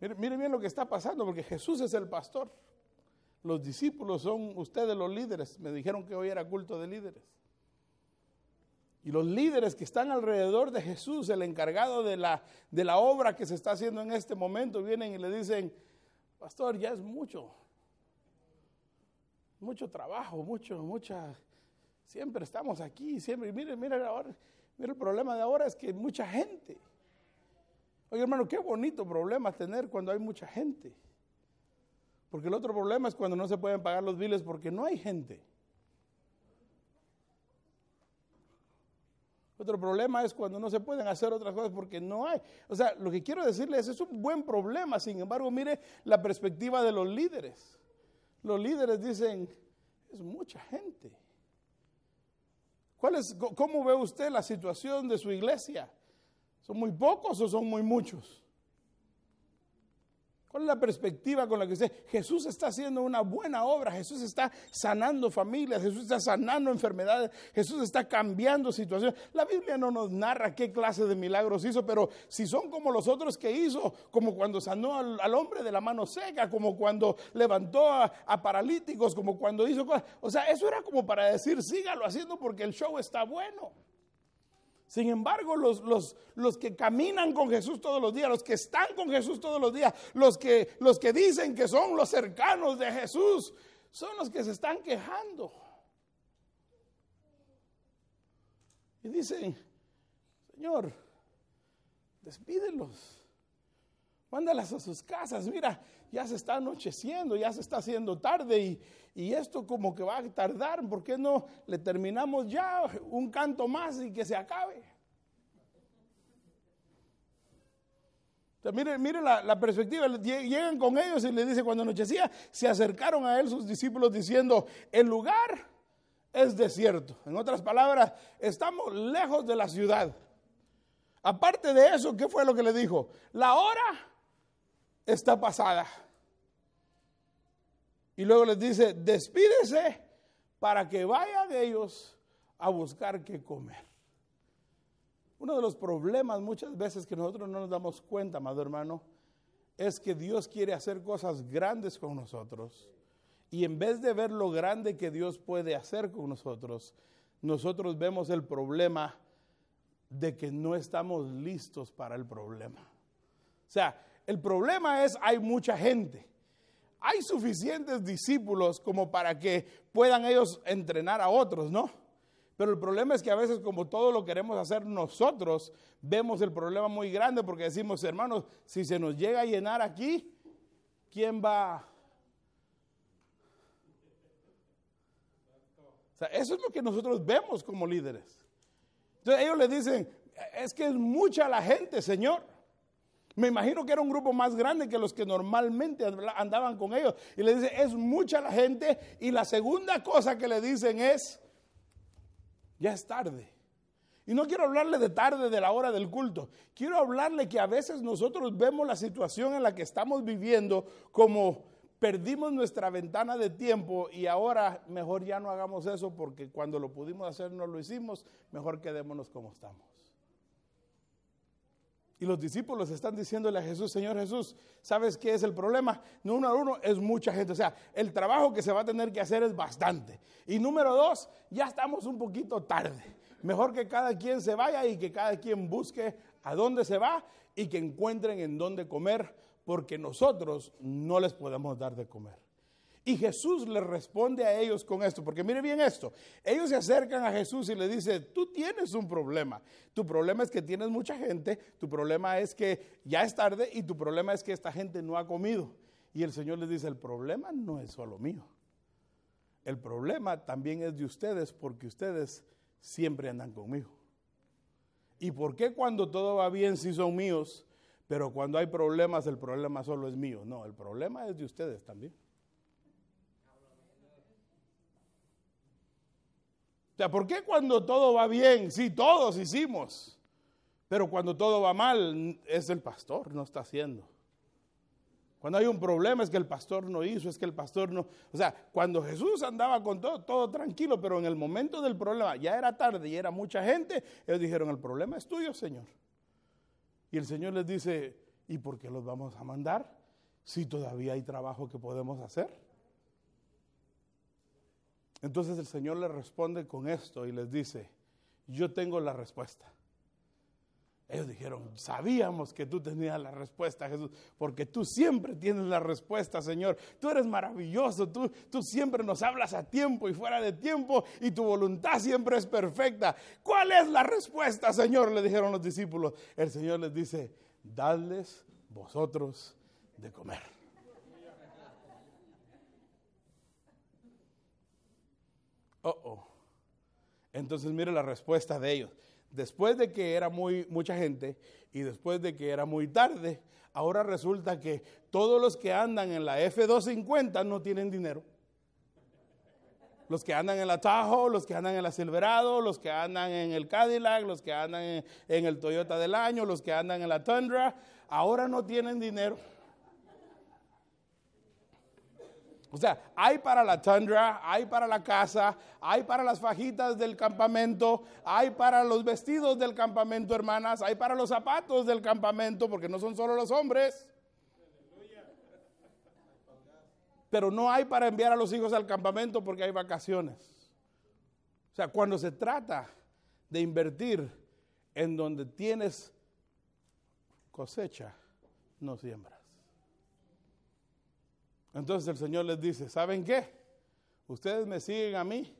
Mire, mire bien lo que está pasando, porque Jesús es el pastor. Los discípulos son ustedes los líderes. Me dijeron que hoy era culto de líderes. Y los líderes que están alrededor de Jesús, el encargado de la, de la obra que se está haciendo en este momento, vienen y le dicen: pastor, ya es mucho. Mucho trabajo, mucho, mucha... Siempre estamos aquí, siempre. Mire, mire, ahora, mire, el problema de ahora es que hay mucha gente. Oye, hermano, qué bonito problema tener cuando hay mucha gente. Porque el otro problema es cuando no se pueden pagar los biles porque no hay gente. Otro problema es cuando no se pueden hacer otras cosas porque no hay. O sea, lo que quiero decirles es un buen problema. Sin embargo, mire la perspectiva de los líderes. Los líderes dicen: es mucha gente. ¿Cuál es, ¿Cómo ve usted la situación de su iglesia? ¿Son muy pocos o son muy muchos? ¿Cuál es la perspectiva con la que usted? Jesús está haciendo una buena obra. Jesús está sanando familias. Jesús está sanando enfermedades. Jesús está cambiando situaciones. La Biblia no nos narra qué clase de milagros hizo, pero si son como los otros que hizo, como cuando sanó al, al hombre de la mano seca, como cuando levantó a, a paralíticos, como cuando hizo cosas. O sea, eso era como para decir: sígalo haciendo porque el show está bueno. Sin embargo, los, los, los que caminan con Jesús todos los días, los que están con Jesús todos los días, los que, los que dicen que son los cercanos de Jesús, son los que se están quejando. Y dicen: Señor, despídelos, mándalas a sus casas. Mira, ya se está anocheciendo, ya se está haciendo tarde y, y esto como que va a tardar. ¿Por qué no le terminamos ya un canto más y que se acabe? O sea, mire, mire la, la perspectiva. Llegan con ellos y les dice: cuando anochecía, se acercaron a él sus discípulos diciendo: el lugar es desierto. En otras palabras, estamos lejos de la ciudad. Aparte de eso, ¿qué fue lo que le dijo? La hora está pasada. Y luego les dice: despídese para que vayan ellos a buscar qué comer. Uno de los problemas muchas veces que nosotros no nos damos cuenta, amado hermano, es que Dios quiere hacer cosas grandes con nosotros. Y en vez de ver lo grande que Dios puede hacer con nosotros, nosotros vemos el problema de que no estamos listos para el problema. O sea, el problema es: hay mucha gente. Hay suficientes discípulos como para que puedan ellos entrenar a otros, ¿no? Pero el problema es que a veces, como todo lo queremos hacer nosotros, vemos el problema muy grande porque decimos: hermanos, si se nos llega a llenar aquí, ¿quién va? O sea, eso es lo que nosotros vemos como líderes. Entonces ellos le dicen: es que es mucha la gente, Señor. Me imagino que era un grupo más grande que los que normalmente andaban con ellos. Y le dicen: es mucha la gente. Y la segunda cosa que le dicen es: ya es tarde. Y no quiero hablarle de tarde, de la hora del culto. Quiero hablarle que a veces nosotros vemos la situación en la que estamos viviendo como: perdimos nuestra ventana de tiempo y ahora mejor ya no hagamos eso porque cuando lo pudimos hacer no lo hicimos. Mejor quedémonos como estamos. Y los discípulos están diciéndole a Jesús: Señor Jesús, ¿sabes qué es el problema? Número uno, es mucha gente. O sea, el trabajo que se va a tener que hacer es bastante. Y número dos, ya estamos un poquito tarde. Mejor que cada quien se vaya y que cada quien busque a dónde se va y que encuentren en dónde comer, porque nosotros no les podemos dar de comer. Y Jesús les responde a ellos con esto, porque mire bien esto. Ellos se acercan a Jesús y le dicen: tú tienes un problema. Tu problema es que tienes mucha gente, tu problema es que ya es tarde y tu problema es que esta gente no ha comido. Y el Señor les dice: el problema no es solo mío. El problema también es de ustedes porque ustedes siempre andan conmigo. ¿Y por qué cuando todo va bien sí son míos, Pero cuando hay problemas, el problema solo es mío. No, el problema es de ustedes también. O sea, ¿por qué cuando todo va bien? Sí, todos hicimos. Pero cuando todo va mal, es el pastor, no está haciendo. Cuando hay un problema es que el pastor no hizo, es que el pastor no... O sea, cuando Jesús andaba con todo, todo tranquilo, pero en el momento del problema, ya era tarde y era mucha gente, ellos dijeron, el problema es tuyo, Señor. Y el Señor les dice, ¿y por qué los vamos a mandar si todavía hay trabajo que podemos hacer? Entonces el Señor les responde con esto y les dice, yo tengo la respuesta. Ellos dijeron, sabíamos que tú tenías la respuesta, Jesús, porque tú siempre tienes la respuesta, Señor. Tú eres maravilloso, tú, tú siempre nos hablas a tiempo y fuera de tiempo, y tu voluntad siempre es perfecta. ¿Cuál es la respuesta, Señor?, le dijeron los discípulos. El Señor les dice, dadles vosotros de comer. Oh, oh. Entonces mire la respuesta de ellos. Después de que era muy, mucha gente y después de que era muy tarde, ahora resulta que todos los que andan en la F doscientos cincuenta no tienen dinero. Los que andan en la Tahoe, los que andan en la Silverado, los que andan en el Cadillac, los que andan en, en el Toyota del año, los que andan en la Tundra, ahora no tienen dinero. O sea, hay para la tundra, hay para la casa, hay para las fajitas del campamento, hay para los vestidos del campamento, hermanas, hay para los zapatos del campamento, porque no son solo los hombres. Pero no hay para enviar a los hijos al campamento porque hay vacaciones. O sea, cuando se trata de invertir en donde tienes cosecha, no siembra. Entonces el Señor les dice, ¿saben qué? Ustedes me siguen a mí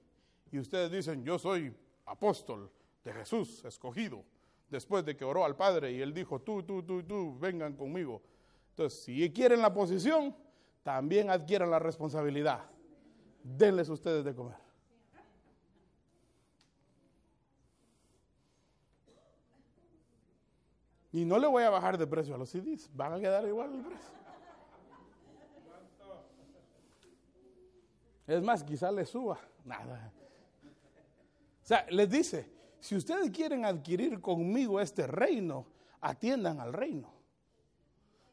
y ustedes dicen, yo soy apóstol de Jesús, escogido, después de que oró al Padre y Él dijo, tú, tú, tú, tú, vengan conmigo. Entonces, si quieren la posición, también adquieran la responsabilidad. Denles ustedes de comer. Y no le voy a bajar de precio a los C Ds, van a quedar igual el precio. Es más, quizás les suba, nada. O sea, les dice, si ustedes quieren adquirir conmigo este reino, atiendan al reino.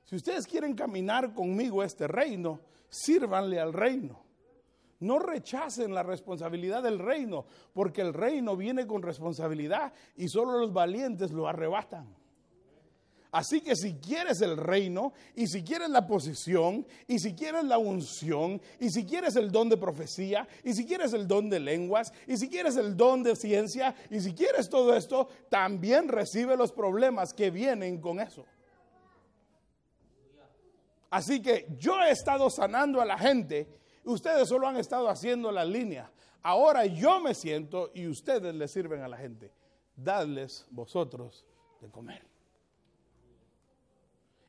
Si ustedes quieren caminar conmigo este reino, sírvanle al reino. No rechacen la responsabilidad del reino, porque el reino viene con responsabilidad y solo los valientes lo arrebatan. Así que si quieres el reino, y si quieres la posición, y si quieres la unción, y si quieres el don de profecía, y si quieres el don de lenguas, y si quieres el don de ciencia, y si quieres todo esto, también recibe los problemas que vienen con eso. Así que yo he estado sanando a la gente, ustedes solo han estado haciendo la línea. Ahora yo me siento y ustedes le sirven a la gente. Dadles vosotros de comer.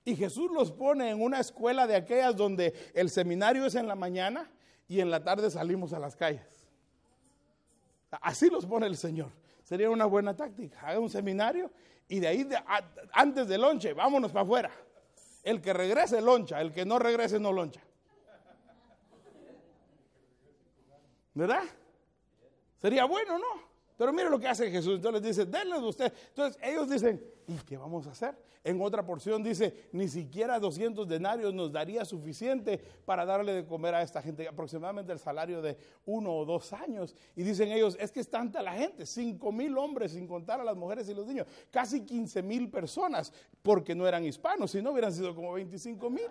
Y Jesús los pone en una escuela de aquellas donde el seminario es en la mañana y en la tarde salimos a las calles. Así los pone el Señor. Sería una buena táctica. Haga un seminario y de ahí, de, a, antes del lonche, vámonos para afuera. El que regrese, loncha. El que no regrese, no loncha. ¿Verdad? Sería bueno, ¿no? Pero mire lo que hace Jesús. Entonces les dice, denles usted. Entonces ellos dicen, ¿y qué vamos a hacer? En otra porción dice, ni siquiera doscientos denarios nos daría suficiente para darle de comer a esta gente, aproximadamente el salario de uno o dos años. Y dicen ellos, es que es tanta la gente, cinco mil hombres, sin contar a las mujeres y los niños, casi quince mil personas, porque no eran hispanos, si no hubieran sido como veinticinco mil.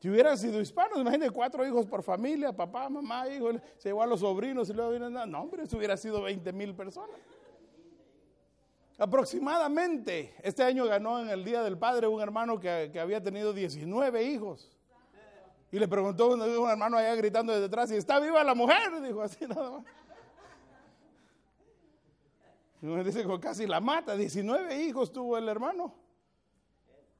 Si hubieran sido hispanos, imagínate, cuatro hijos por familia, papá, mamá, hijo, se llevó a los sobrinos y luego vienen, no, hombre, eso hubiera sido veinte mil personas. Aproximadamente, este año ganó en el Día del Padre un hermano que, que había tenido diecinueve hijos. Y le preguntó un, un hermano allá gritando desde atrás, ¿y está viva la mujer? Dijo así nada más. Y me dice, casi la mata, diecinueve hijos tuvo el hermano.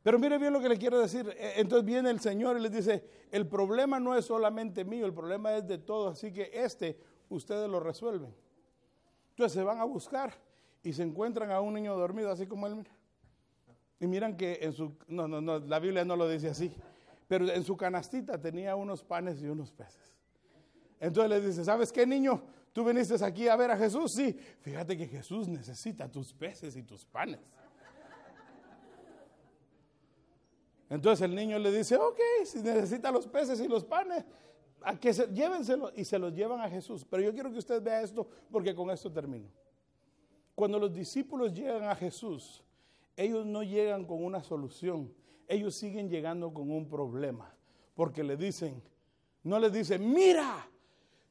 Pero mire bien lo que le quiero decir. Entonces viene el Señor y les dice, el problema no es solamente mío, el problema es de todos. Así que este, ustedes lo resuelven. Entonces se van a buscar. Y se encuentran a un niño dormido, así como él, mira. Y miran que en su, no, no, no, la Biblia no lo dice así, pero en su canastita tenía unos panes y unos peces. Entonces les dice, ¿sabes qué, niño? ¿Tú viniste aquí a ver a Jesús? Sí, fíjate que Jesús necesita tus peces y tus panes. Entonces el niño le dice, ok, si necesita los peces y los panes, a que se, llévenselos, y se los llevan a Jesús. Pero yo quiero que usted vea esto, porque con esto termino. Cuando los discípulos llegan a Jesús, ellos no llegan con una solución, ellos siguen llegando con un problema, porque le dicen, no les dice, mira,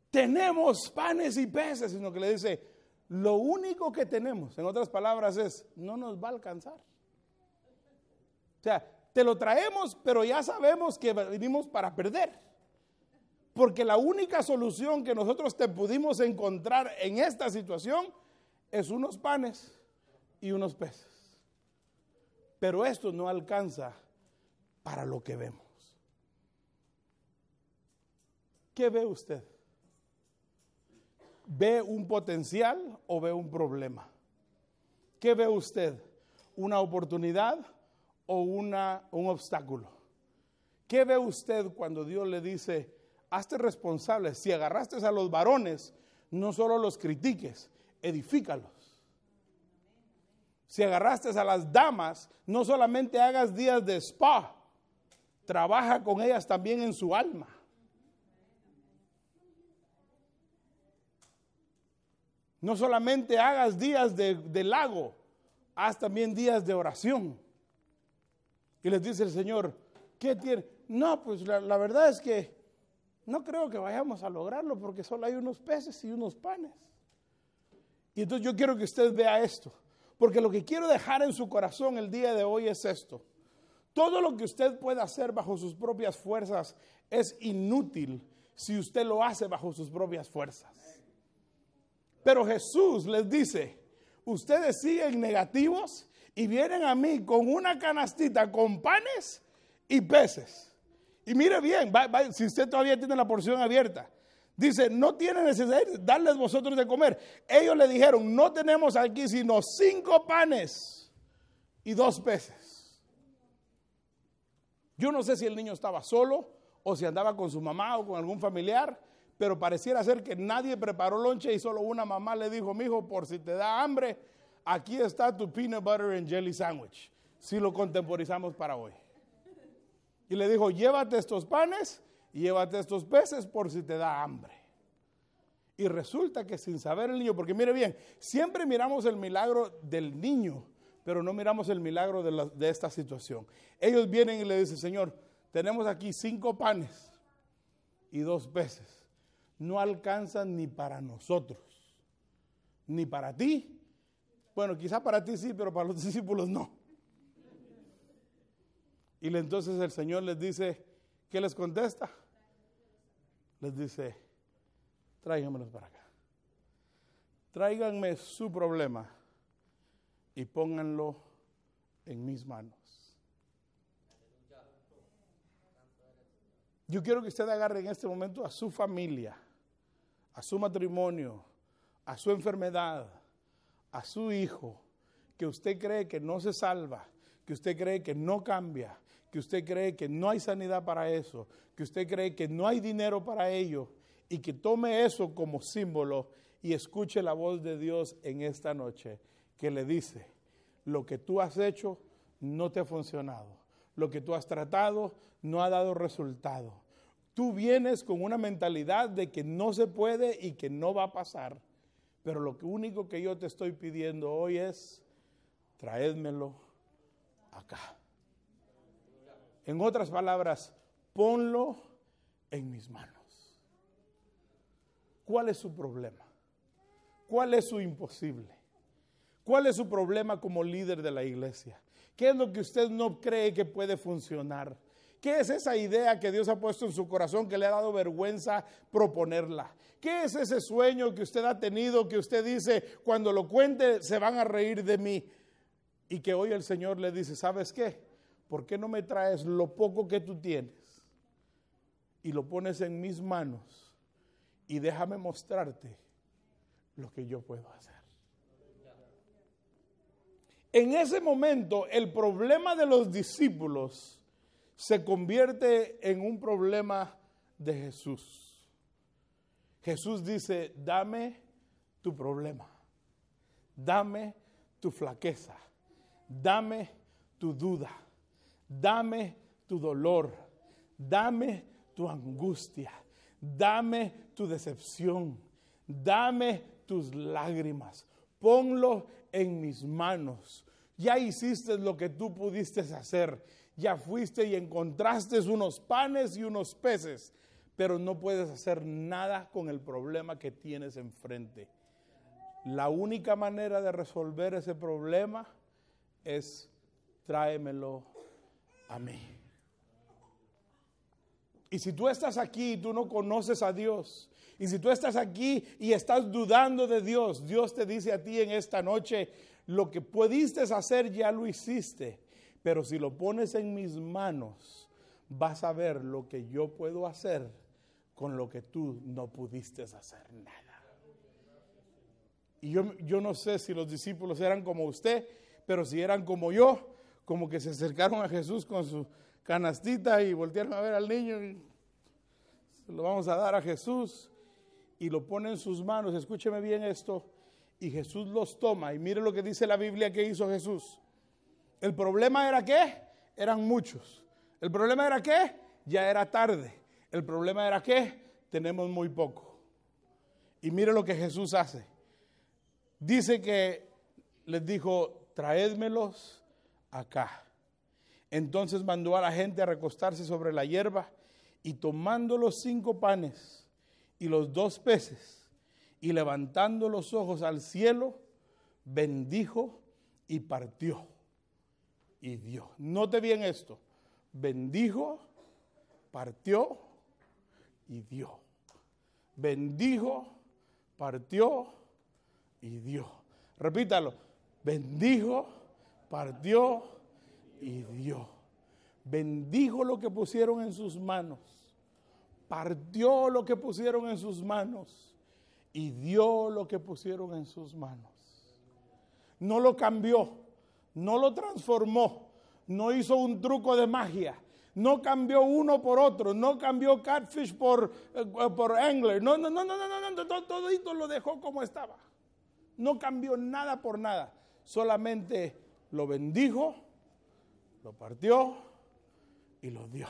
tenemos panes y peces, sino que le dice, lo único que tenemos, en otras palabras es, no nos va a alcanzar. O sea, te lo traemos, pero ya sabemos que venimos para perder. Porque la única solución que nosotros te pudimos encontrar en esta situación es unos panes y unos peces. Pero esto no alcanza para lo que vemos. ¿Qué ve usted? ¿Ve un potencial o ve un problema? ¿Qué ve usted? ¿Una oportunidad o una, un obstáculo? ¿Qué ve usted cuando Dios le dice, hazte responsable? Si agarraste a los varones, no solo los critiques, edifícalos. Si agarraste a las damas, no solamente hagas días de spa, trabaja con ellas también en su alma. No solamente hagas días de, de lago, haz también días de oración. Y les dice el Señor, ¿qué tiene? No, pues la, la verdad es que no creo que vayamos a lograrlo porque solo hay unos peces y unos panes. Y entonces yo quiero que usted vea esto, porque lo que quiero dejar en su corazón el día de hoy es esto. Todo lo que usted pueda hacer bajo sus propias fuerzas es inútil si usted lo hace bajo sus propias fuerzas. Pero Jesús les dice, ustedes siguen negativos y vienen a mí con una canastita con panes y peces. Y mire bien, va, va, si usted todavía tiene la porción abierta. Dice, no tiene necesidad de darles vosotros de comer. Ellos le dijeron, no tenemos aquí sino cinco panes y dos peces. Yo no sé si el niño estaba solo o si andaba con su mamá o con algún familiar, pero pareciera ser que nadie preparó lonche y solo una mamá le dijo, mijo, por si te da hambre, aquí está tu peanut butter and jelly sandwich, si lo contemporizamos para hoy. Y le dijo, llévate estos panes, llévate estos peces por si te da hambre. Y resulta que sin saber el niño, porque mire bien, siempre miramos el milagro del niño, pero no miramos el milagro de, la, de esta situación. Ellos vienen y le dicen, Señor, tenemos aquí cinco panes y dos peces. No alcanzan ni para nosotros, ni para ti. Bueno, quizá para ti sí, pero para los discípulos no. Y entonces el Señor les dice, ¿qué les contesta? Les dice, tráiganmelos para acá. Tráiganme su problema y pónganlo en mis manos. Yo quiero que usted agarre en este momento a su familia, a su matrimonio, a su enfermedad, a su hijo, que usted cree que no se salva, que usted cree que no cambia, que usted cree que no hay sanidad para eso, que usted cree que no hay dinero para ello, y que tome eso como símbolo y escuche la voz de Dios en esta noche, que le dice, lo que tú has hecho no te ha funcionado, lo que tú has tratado no ha dado resultado. Tú vienes con una mentalidad de que no se puede y que no va a pasar. Pero lo único que yo te estoy pidiendo hoy es, traédmelo acá. En otras palabras, ponlo en mis manos. ¿Cuál es su problema? ¿Cuál es su imposible? ¿Cuál es su problema como líder de la iglesia? ¿Qué es lo que usted no cree que puede funcionar? ¿Qué es esa idea que Dios ha puesto en su corazón que le ha dado vergüenza proponerla? ¿Qué es ese sueño que usted ha tenido que usted dice, cuando lo cuente se van a reír de mí? Y que hoy el Señor le dice, ¿sabes qué? ¿Por qué no me traes lo poco que tú tienes y lo pones en mis manos y déjame mostrarte lo que yo puedo hacer? En ese momento, el problema de los discípulos se convierte en un problema de Jesús. Jesús dice, dame tu problema, dame tu flaqueza, dame tu duda, dame tu dolor, dame tu angustia, dame tu decepción, dame tus lágrimas, ponlo en mis manos. Ya hiciste lo que tú pudiste hacer, ya fuiste y encontraste unos panes y unos peces, pero no puedes hacer nada con el problema que tienes enfrente. La única manera de resolver ese problema es tráemelo a mí. Y si tú estás aquí y tú no conoces a Dios, y si tú estás aquí y estás dudando de Dios, Dios te dice a ti en esta noche, lo que pudiste hacer ya lo hiciste, pero si lo pones en mis manos, vas a ver lo que yo puedo hacer con lo que tú no pudiste hacer nada. Y yo, yo no sé si los discípulos eran como usted, pero si eran como yo, como que se acercaron a Jesús con su canastita y voltearon a ver al niño y se lo vamos a dar a Jesús y lo pone en sus manos, escúcheme bien esto, y Jesús los toma y mire lo que dice la Biblia que hizo Jesús. El problema era que eran muchos, el problema era que ya era tarde, el problema era que tenemos muy poco, y mire lo que Jesús hace, dice que les dijo, traédmelos acá. Entonces mandó a la gente a recostarse sobre la hierba y tomando los cinco panes y los dos peces y levantando los ojos al cielo, bendijo y partió y dio. Note bien esto, bendijo, partió y dio. Bendijo, partió y dio. Repítalo, bendijo, partió y dio. Y Dios bendijo lo que pusieron en sus manos, partió lo que pusieron en sus manos y dio lo que pusieron en sus manos. No lo cambió, no lo transformó, no hizo un truco de magia, no cambió uno por otro, no cambió catfish por, por angler, no, no, no, no, no, no, no, no, todito lo dejó como estaba. No cambió nada por nada, solamente lo bendijo, lo partió y lo dio.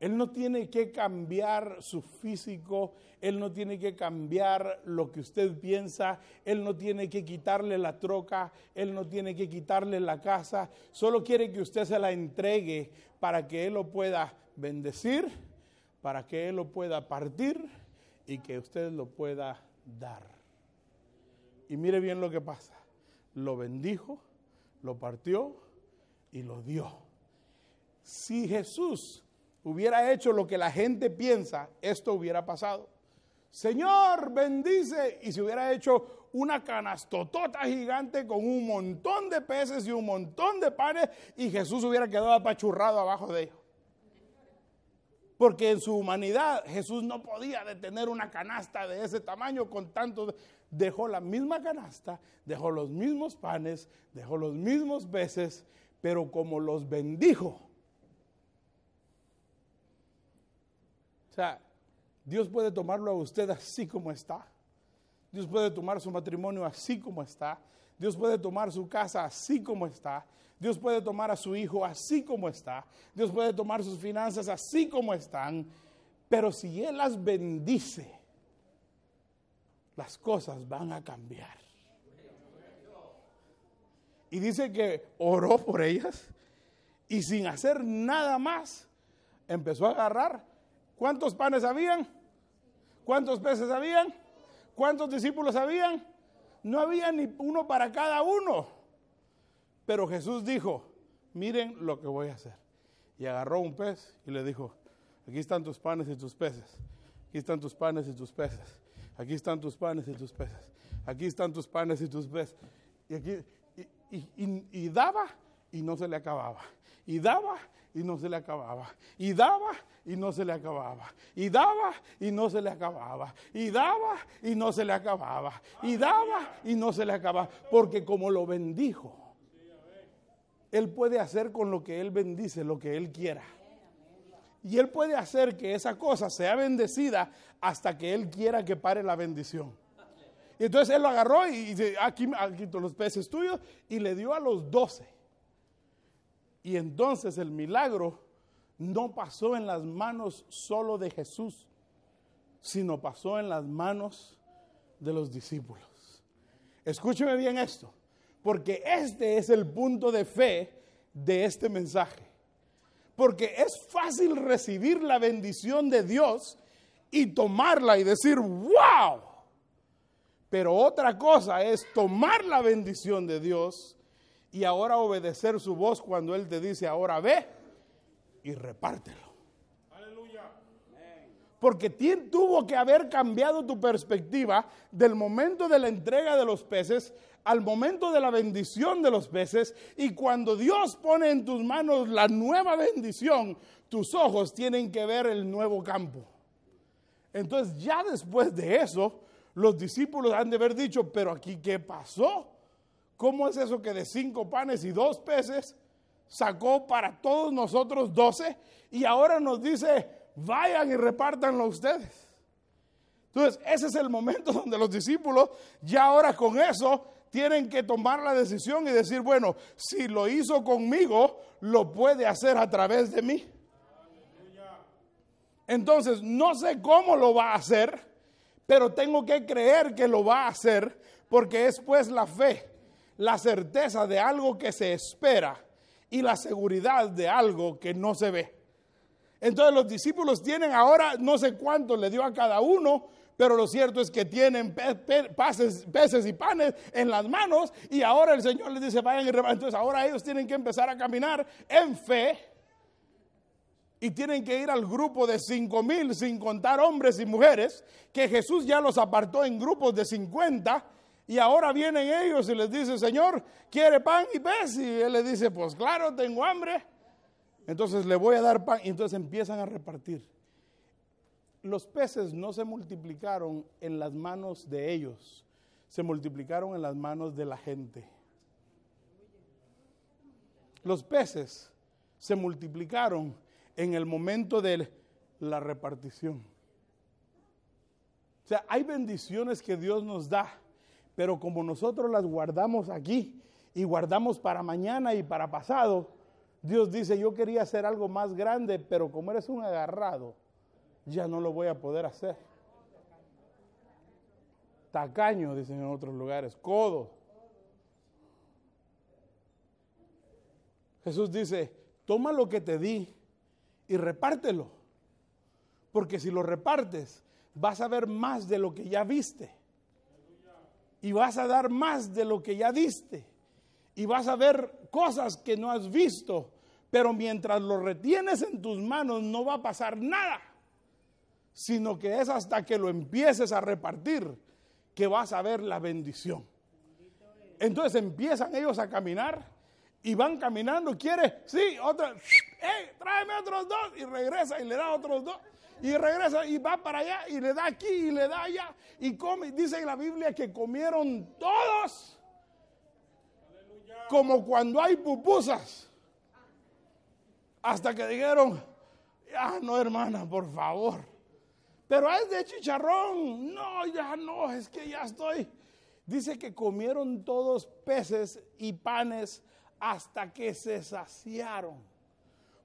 Él no tiene que cambiar su físico, él no tiene que cambiar lo que usted piensa, él no tiene que quitarle la troca, él no tiene que quitarle la casa, solo quiere que usted se la entregue para que él lo pueda bendecir, para que él lo pueda partir y que usted lo pueda dar. Y mire bien lo que pasa, lo bendijo, lo partió y lo dio. Si Jesús hubiera hecho lo que la gente piensa, esto hubiera pasado. Señor, bendice. Y se hubiera hecho una canastotota gigante con un montón de peces y un montón de panes y Jesús hubiera quedado apachurrado abajo de ellos. Porque en su humanidad Jesús no podía detener una canasta de ese tamaño con tantos. Dejó la misma canasta, dejó los mismos panes, dejó los mismos peces, pero como los bendijo. O sea, Dios puede tomarlo a usted así como está. Dios puede tomar su matrimonio así como está. Dios puede tomar su casa así como está. Dios puede tomar a su hijo así como está. Dios puede tomar sus finanzas así como están. Pero si Él las bendice, las cosas van a cambiar. Y dice que oró por ellas y sin hacer nada más empezó a agarrar. ¿Cuántos panes habían? ¿Cuántos peces habían? ¿Cuántos discípulos habían? No había ni uno para cada uno. Pero Jesús dijo, miren lo que voy a hacer. Y agarró un pez y le dijo, aquí están tus panes y tus peces. Aquí están tus panes y tus peces. Aquí están tus panes y tus peces. Aquí están tus panes y tus peces. Y, aquí, y, y, y, y daba y no se le acababa. Y daba y no se le acababa. Y daba y no se le acababa. Y daba y no se le acababa. Y daba y no se le acababa. Y daba y no se le acababa. Porque como lo bendijo, Él puede hacer con lo que Él bendice, lo que Él quiera. Y Él puede hacer que esa cosa sea bendecida hasta que Él quiera que pare la bendición. Y entonces Él lo agarró y dice, aquí, aquí los peces tuyos, y le dio a los doce. Y entonces el milagro no pasó en las manos solo de Jesús, sino pasó en las manos de los discípulos. Escúcheme bien esto, porque este es el punto de fe de este mensaje. Porque es fácil recibir la bendición de Dios y tomarla y decir, ¡wow! Pero otra cosa es tomar la bendición de Dios y ahora obedecer su voz cuando Él te dice, ahora ve y repártelo. Aleluya. Porque tuvo que haber cambiado tu perspectiva del momento de la entrega de los peces al momento de la bendición de los peces, y cuando Dios pone en tus manos la nueva bendición, tus ojos tienen que ver el nuevo campo. Entonces ya después de eso, los discípulos han de haber dicho, pero aquí ¿qué pasó? ¿Cómo es eso que de cinco panes y dos peces sacó para todos nosotros doce y ahora nos dice, vayan y repártanlo ustedes? Entonces ese es el momento donde los discípulos ya ahora con eso tienen que tomar la decisión y decir, bueno, si lo hizo conmigo, lo puede hacer a través de mí. Entonces, no sé cómo lo va a hacer, pero tengo que creer que lo va a hacer, porque es pues la fe, la certeza de algo que se espera y la seguridad de algo que no se ve. Entonces, los discípulos tienen ahora, no sé cuánto le dio a cada uno, pero lo cierto es que tienen pe- pe- pases, peces y panes en las manos, y ahora el Señor les dice, vayan y repartan. Entonces ahora ellos tienen que empezar a caminar en fe y tienen que ir al grupo de cinco mil, sin contar hombres y mujeres, que Jesús ya los apartó en grupos de cincuenta, y ahora vienen ellos y les dice, Señor, ¿quiere pan y pez? Y Él les dice, pues claro, tengo hambre, entonces le voy a dar pan. Y entonces empiezan a repartir. Los peces no se multiplicaron en las manos de ellos, se multiplicaron en las manos de la gente. Los peces se multiplicaron en el momento de la repartición. O sea, hay bendiciones que Dios nos da, pero como nosotros las guardamos aquí y guardamos para mañana y para pasado, Dios dice, yo quería hacer algo más grande, pero como eres un agarrado, ya no lo voy a poder hacer. Tacaño, dicen en otros lugares, codo. Jesús dice, toma lo que te di y repártelo, porque si lo repartes, vas a ver más de lo que ya viste, y vas a dar más de lo que ya diste, y vas a ver cosas que no has visto, pero mientras lo retienes en tus manos no va a pasar nada, sino que es hasta que lo empieces a repartir que vas a ver la bendición. Entonces empiezan ellos a caminar y van caminando, quiere, sí, otra, hey, tráeme otros dos, y regresa y le da otros dos, y regresa y va para allá, y le da aquí, y le da allá, y come. Dice en la Biblia que comieron todos, como cuando hay pupusas, hasta que dijeron, ah, no, hermana, por favor, pero es de chicharrón, no, ya no, es que ya estoy. Dice que comieron todos peces y panes hasta que se saciaron.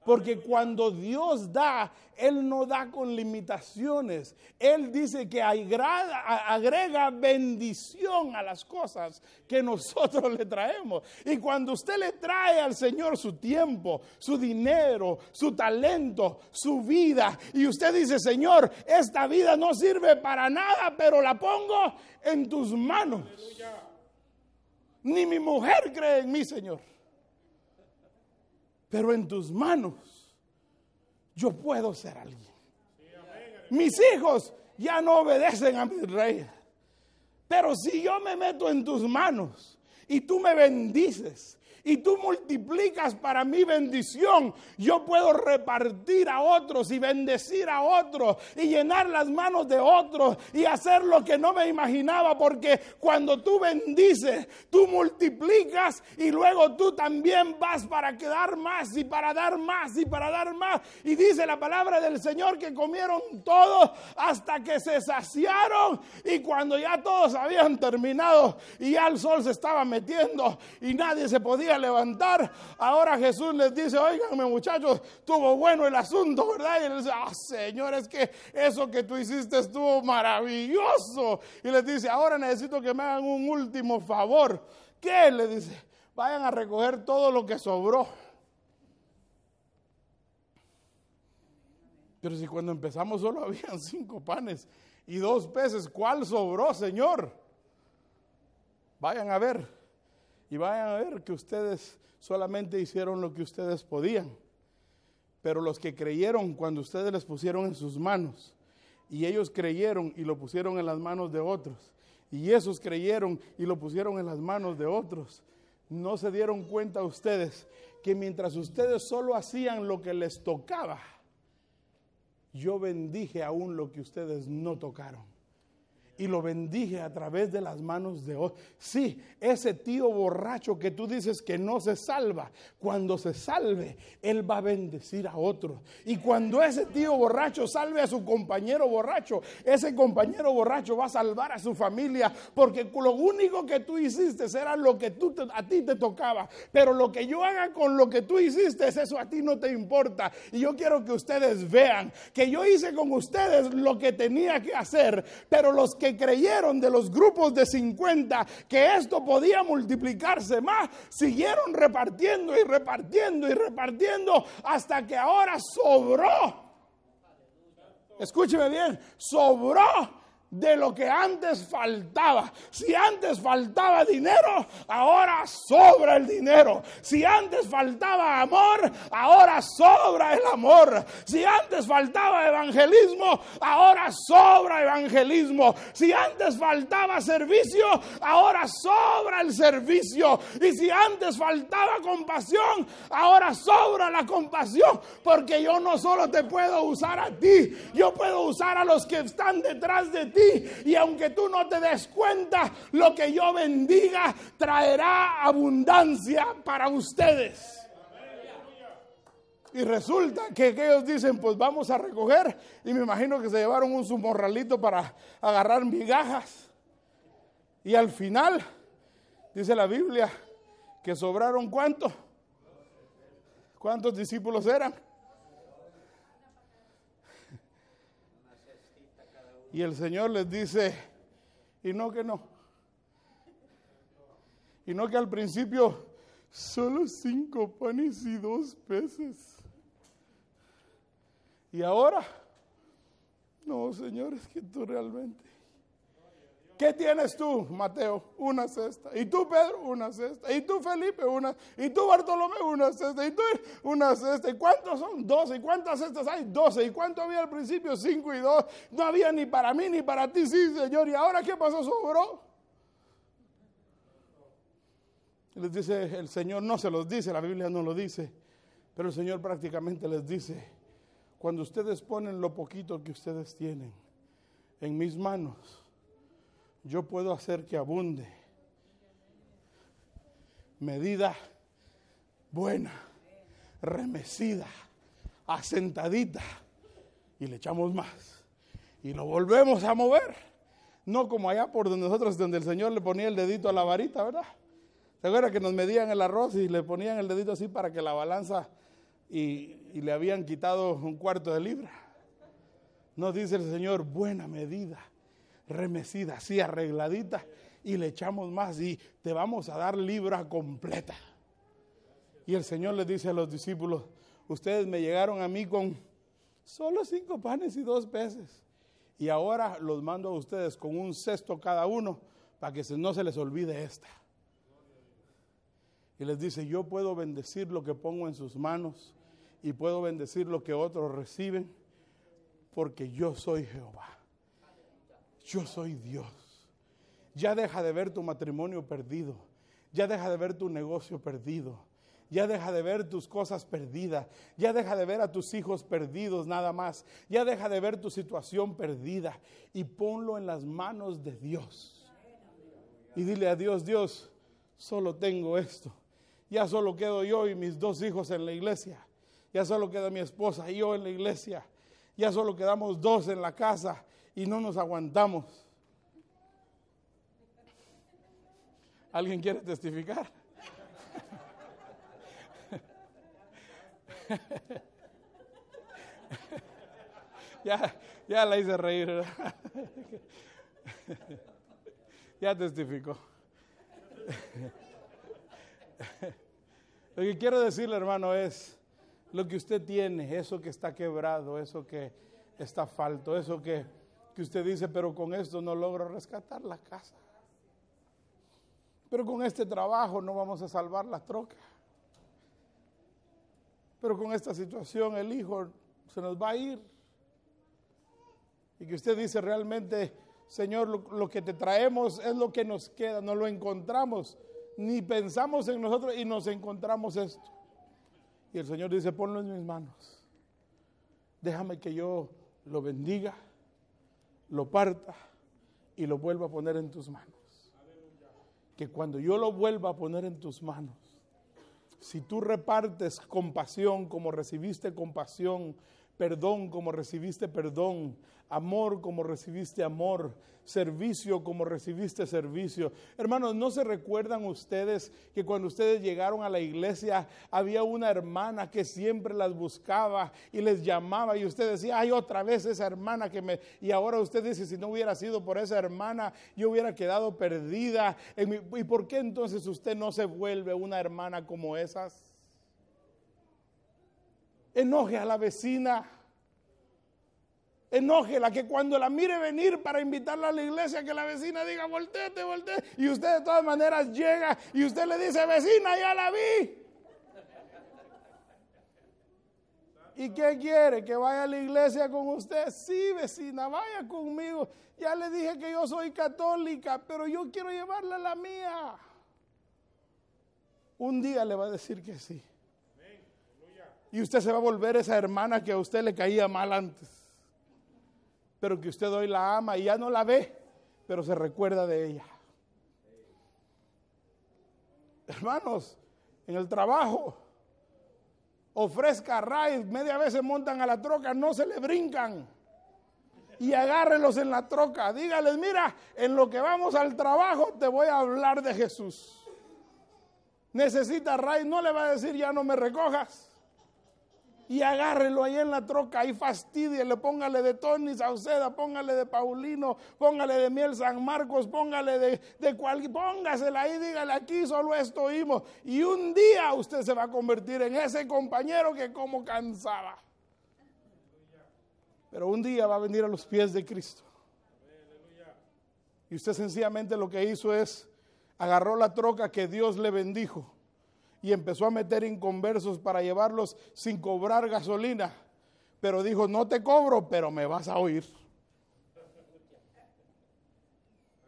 Porque cuando Dios da, Él no da con limitaciones. Él dice que agrega, agrega bendición a las cosas que nosotros le traemos. Y cuando usted le trae al Señor su tiempo, su dinero, su talento, su vida, y usted dice, Señor, esta vida no sirve para nada, pero la pongo en tus manos. Aleluya. Ni mi mujer cree en mí, Señor. Pero en tus manos yo puedo ser alguien. Mis hijos ya no obedecen a mis reyes. Pero si yo me meto en tus manos y tú me bendices y tú multiplicas para mí bendición, yo puedo repartir a otros y bendecir a otros y llenar las manos de otros y hacer lo que no me imaginaba, porque cuando tú bendices, tú multiplicas y luego tú también vas para quedar más y para dar más y para dar más. Y dice la palabra del Señor que comieron todos hasta que se saciaron, y cuando ya todos habían terminado y ya el sol se estaba metiendo y nadie se podía levantar, ahora Jesús les dice: oiganme muchachos, estuvo bueno el asunto, ¿verdad? Y él dice: ah, Señor, es que eso que tú hiciste estuvo maravilloso. Y les dice: ahora necesito que me hagan un último favor. ¿Qué? Le dice: vayan a recoger todo lo que sobró. Pero si cuando empezamos solo habían cinco panes y dos peces, ¿cuál sobró, Señor? Vayan a ver, y vayan a ver que ustedes solamente hicieron lo que ustedes podían. Pero los que creyeron cuando ustedes les pusieron en sus manos, y ellos creyeron y lo pusieron en las manos de otros, y esos creyeron y lo pusieron en las manos de otros, no se dieron cuenta ustedes que mientras ustedes solo hacían lo que les tocaba, yo bendije aún lo que ustedes no tocaron. Y lo bendije a través de las manos de otros. Sí, ese tío borracho que tú dices que no se salva, cuando se salve, él va a bendecir a otros. Y cuando ese tío borracho salve a su compañero borracho, ese compañero borracho va a salvar a su familia, porque lo único que tú hiciste era lo que tú te, a ti te tocaba. Pero lo que yo haga con lo que tú hiciste, eso a ti no te importa. Y yo quiero que ustedes vean que yo hice con ustedes lo que tenía que hacer, pero los que creyeron de los grupos de cincuenta que esto podía multiplicarse más, siguieron repartiendo y repartiendo y repartiendo hasta que ahora sobró. Escúcheme bien, sobró de lo que antes faltaba. Si antes faltaba dinero, ahora sobra el dinero. Si antes faltaba amor, ahora sobra el amor. Si antes faltaba evangelismo, ahora sobra evangelismo. Si antes faltaba servicio, ahora sobra el servicio. Y si antes faltaba compasión, ahora sobra la compasión. Porque yo no solo te puedo usar a ti, yo puedo usar a los que están detrás de ti. Y aunque tú no te des cuenta, lo que yo bendiga traerá abundancia para ustedes. Y resulta que ellos dicen: pues vamos a recoger. Y me imagino que se llevaron un morralito para agarrar migajas. Y al final dice la Biblia que sobraron ¿cuánto? ¿Cuántos discípulos eran? Y el Señor les dice: y no que no, y no que al principio solo cinco panes y dos peces, y ahora, no, Señor, es que tú realmente, ¿qué tienes tú, Mateo? Una cesta. ¿Y tú, Pedro? Una cesta. ¿Y tú, Felipe? Una. ¿Y tú, Bartolomé? Una cesta. ¿Y tú? Una cesta. ¿Y cuántos son? Doce. ¿Y cuántas cestas hay? Doce. ¿Y cuánto había al principio? Cinco y dos. No había ni para mí ni para ti. Sí, Señor. ¿Y ahora qué pasó? Sobró. Les dice el Señor, no se los dice, la Biblia no lo dice, pero el Señor prácticamente les dice: cuando ustedes ponen lo poquito que ustedes tienen en mis manos, yo puedo hacer que abunde. Medida buena, remecida, asentadita. Y le echamos más. Y lo volvemos a mover. No como allá por donde nosotros, donde el Señor le ponía el dedito a la varita, ¿verdad? ¿Se acuerdan que nos medían el arroz y le ponían el dedito así para que la balanza y, y le habían quitado un cuarto de libra? Nos dice el Señor: buena medida, remecida, así arregladita, y le echamos más y te vamos a dar libra completa. Y el Señor les dice a los discípulos: ustedes me llegaron a mí con solo cinco panes y dos peces, y ahora los mando a ustedes con un cesto cada uno para que no se les olvide esta. Y les dice: yo puedo bendecir lo que pongo en sus manos y puedo bendecir lo que otros reciben, porque yo soy Jehová. Yo soy Dios. Ya deja de ver tu matrimonio perdido. Ya deja de ver tu negocio perdido. Ya deja de ver tus cosas perdidas. Ya deja de ver a tus hijos perdidos nada más. Ya deja de ver tu situación perdida. Y ponlo en las manos de Dios. Y dile a Dios, Dios, solo tengo esto. Ya solo quedo yo y mis dos hijos en la iglesia. Ya solo queda mi esposa y yo en la iglesia. Ya solo quedamos dos en la casa y no nos aguantamos. ¿Alguien quiere testificar? Ya, ya la hice reír, ¿verdad? Ya testificó. Lo que quiero decirle, hermano, es lo que usted tiene, eso que está quebrado, eso que está falto, eso que, que usted dice, pero con esto no logro rescatar la casa, pero con este trabajo no vamos a salvar la troca, pero con esta situación el hijo se nos va a ir. Y que usted dice realmente, Señor, lo, lo que te traemos es lo que nos queda, no lo encontramos, ni pensamos en nosotros y nos encontramos esto. Y el Señor dice, ponlo en mis manos, déjame que yo lo bendiga, lo parta y lo vuelva a poner en tus manos. Que cuando yo lo vuelva a poner en tus manos, si tú repartes compasión como recibiste compasión, perdón como recibiste perdón, amor como recibiste amor, servicio como recibiste servicio. Hermanos, ¿no se recuerdan ustedes que cuando ustedes llegaron a la iglesia había una hermana que siempre las buscaba y les llamaba y usted decía, ay, otra vez esa hermana que me... Y ahora usted dice, si no hubiera sido por esa hermana, yo hubiera quedado perdida. En mi... ¿Y por qué entonces usted no se vuelve una hermana como esas? Enoje a la vecina, enójela, que cuando la mire venir para invitarla a la iglesia, que la vecina diga, volteate, volteate, y usted de todas maneras llega y usted le dice, vecina, ya la vi. ¿Y qué quiere? ¿Que vaya a la iglesia con usted? Sí, vecina, vaya conmigo. Ya le dije que yo soy católica, pero yo quiero llevarla a la mía. Un día le va a decir que sí. Y usted se va a volver esa hermana que a usted le caía mal antes, pero que usted hoy la ama y ya no la ve, pero se recuerda de ella. Hermanos, en el trabajo, ofrezca raid, media vez se montan a la troca, no se le brincan. Y agárrenlos en la troca, dígales, mira, en lo que vamos al trabajo te voy a hablar de Jesús. Necesita raid, no le va a decir ya no me recojas. Y agárrelo ahí en la troca, ahí fastidíele, póngale de Tony Sauseda, póngale de Paulino, póngale de Miel San Marcos, póngale de, de cualquier, póngasela ahí, dígale, aquí solo esto oímos. Y un día usted se va a convertir en ese compañero que como cansaba. Pero un día va a venir a los pies de Cristo. Y usted sencillamente lo que hizo es, agarró la troca que Dios le bendijo. Y empezó a meter inconversos para llevarlos sin cobrar gasolina. Pero dijo, no te cobro, pero me vas a oír.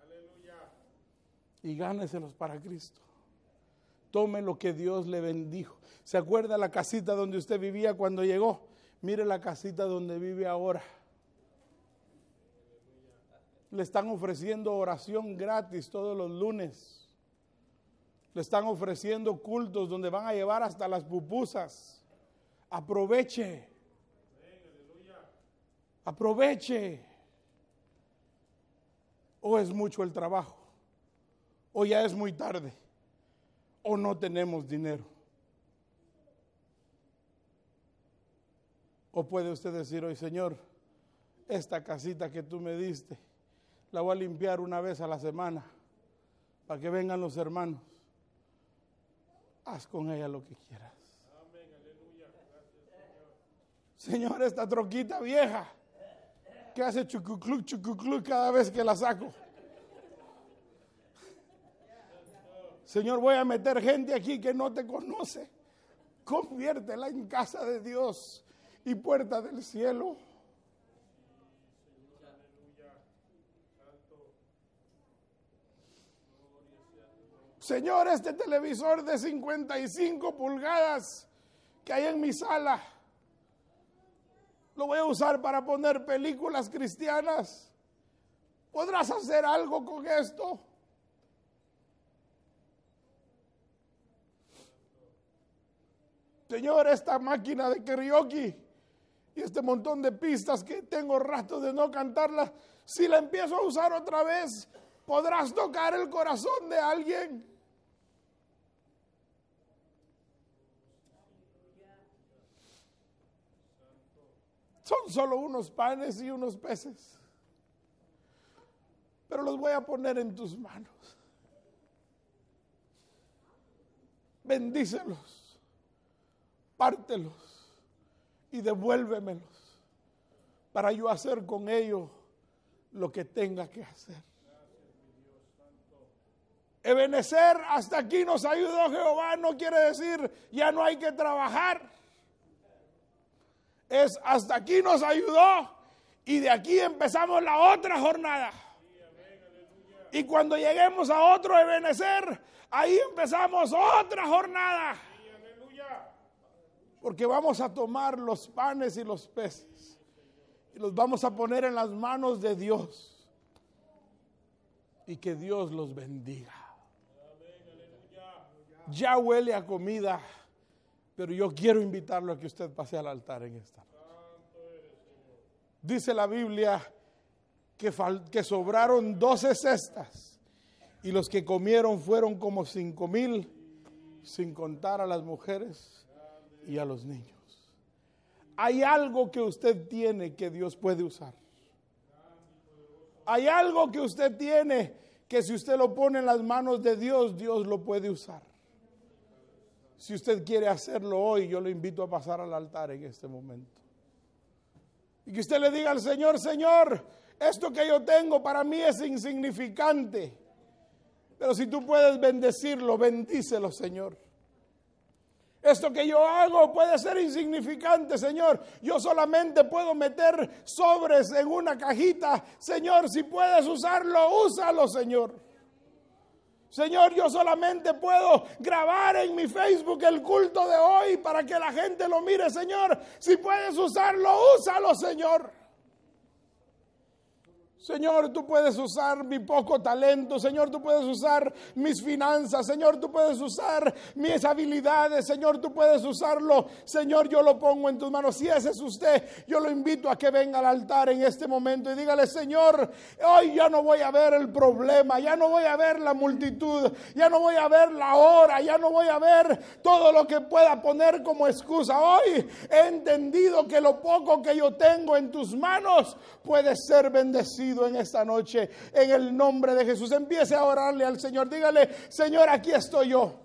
Aleluya. Y gáneselos para Cristo. Tome lo que Dios le bendijo. ¿Se acuerda la casita donde usted vivía cuando llegó? Mire la casita donde vive ahora. Le están ofreciendo oración gratis todos los lunes. Le están ofreciendo cultos donde van a llevar hasta las pupusas. Aproveche. Aproveche. O es mucho el trabajo. O ya es muy tarde. O no tenemos dinero. O puede usted decir hoy, Señor, esta casita que tú me diste, la voy a limpiar una vez a la semana para que vengan los hermanos. Haz con ella lo que quieras. Amén, aleluya. Gracias, Señor. Señor, esta troquita vieja que hace chucucluc, chucucluc cada vez que la saco. Señor, voy a meter gente aquí que no te conoce. Conviértela en casa de Dios y puerta del cielo. Señor, este televisor de cincuenta y cinco pulgadas que hay en mi sala, lo voy a usar para poner películas cristianas. ¿Podrás hacer algo con esto? Señor, esta máquina de karaoke y este montón de pistas que tengo rato de no cantarlas, si la empiezo a usar otra vez, ¿podrás tocar el corazón de alguien? Son solo unos panes y unos peces, pero los voy a poner en tus manos. Bendícelos, pártelos y devuélvemelos para yo hacer con ellos lo que tenga que hacer. Ebenezer, hasta aquí nos ayudó Jehová, no quiere decir ya no hay que trabajar. Es hasta aquí nos ayudó y de aquí empezamos la otra jornada. Y cuando lleguemos a otro Ebenezer, ahí empezamos otra jornada. Porque vamos a tomar los panes y los peces y los vamos a poner en las manos de Dios. Y que Dios los bendiga. Ya huele a comida. Pero yo quiero invitarlo a que usted pase al altar en esta noche. Dice la Biblia que, fal- que sobraron doce cestas y los que comieron fueron como cinco mil, sin contar a las mujeres y a los niños. Hay algo que usted tiene que Dios puede usar. Hay algo que usted tiene que si usted lo pone en las manos de Dios, Dios lo puede usar. Si usted quiere hacerlo hoy, yo lo invito a pasar al altar en este momento. Y que usted le diga al Señor, Señor, esto que yo tengo para mí es insignificante. Pero si tú puedes bendecirlo, bendícelo, Señor. Esto que yo hago puede ser insignificante, Señor. Yo solamente puedo meter sobres en una cajita. Señor, si puedes usarlo, úsalo, Señor. Señor, yo solamente puedo grabar en mi Facebook el culto de hoy para que la gente lo mire, Señor. Si puedes usarlo, úsalo, Señor. Señor, tú puedes usar mi poco talento. Señor, tú puedes usar mis finanzas. Señor, tú puedes usar mis habilidades. Señor, tú puedes usarlo. Señor, yo lo pongo en tus manos. Si ese es usted, yo lo invito a que venga al altar en este momento y dígale, Señor, hoy ya no voy a ver el problema, ya no voy a ver la multitud, ya no voy a ver la hora, ya no voy a ver todo lo que pueda poner como excusa. Hoy he entendido que lo poco que yo tengo en tus manos puede ser bendecido en esta noche, en el nombre de Jesús. Empiece a orarle al Señor, dígale, Señor, aquí estoy yo.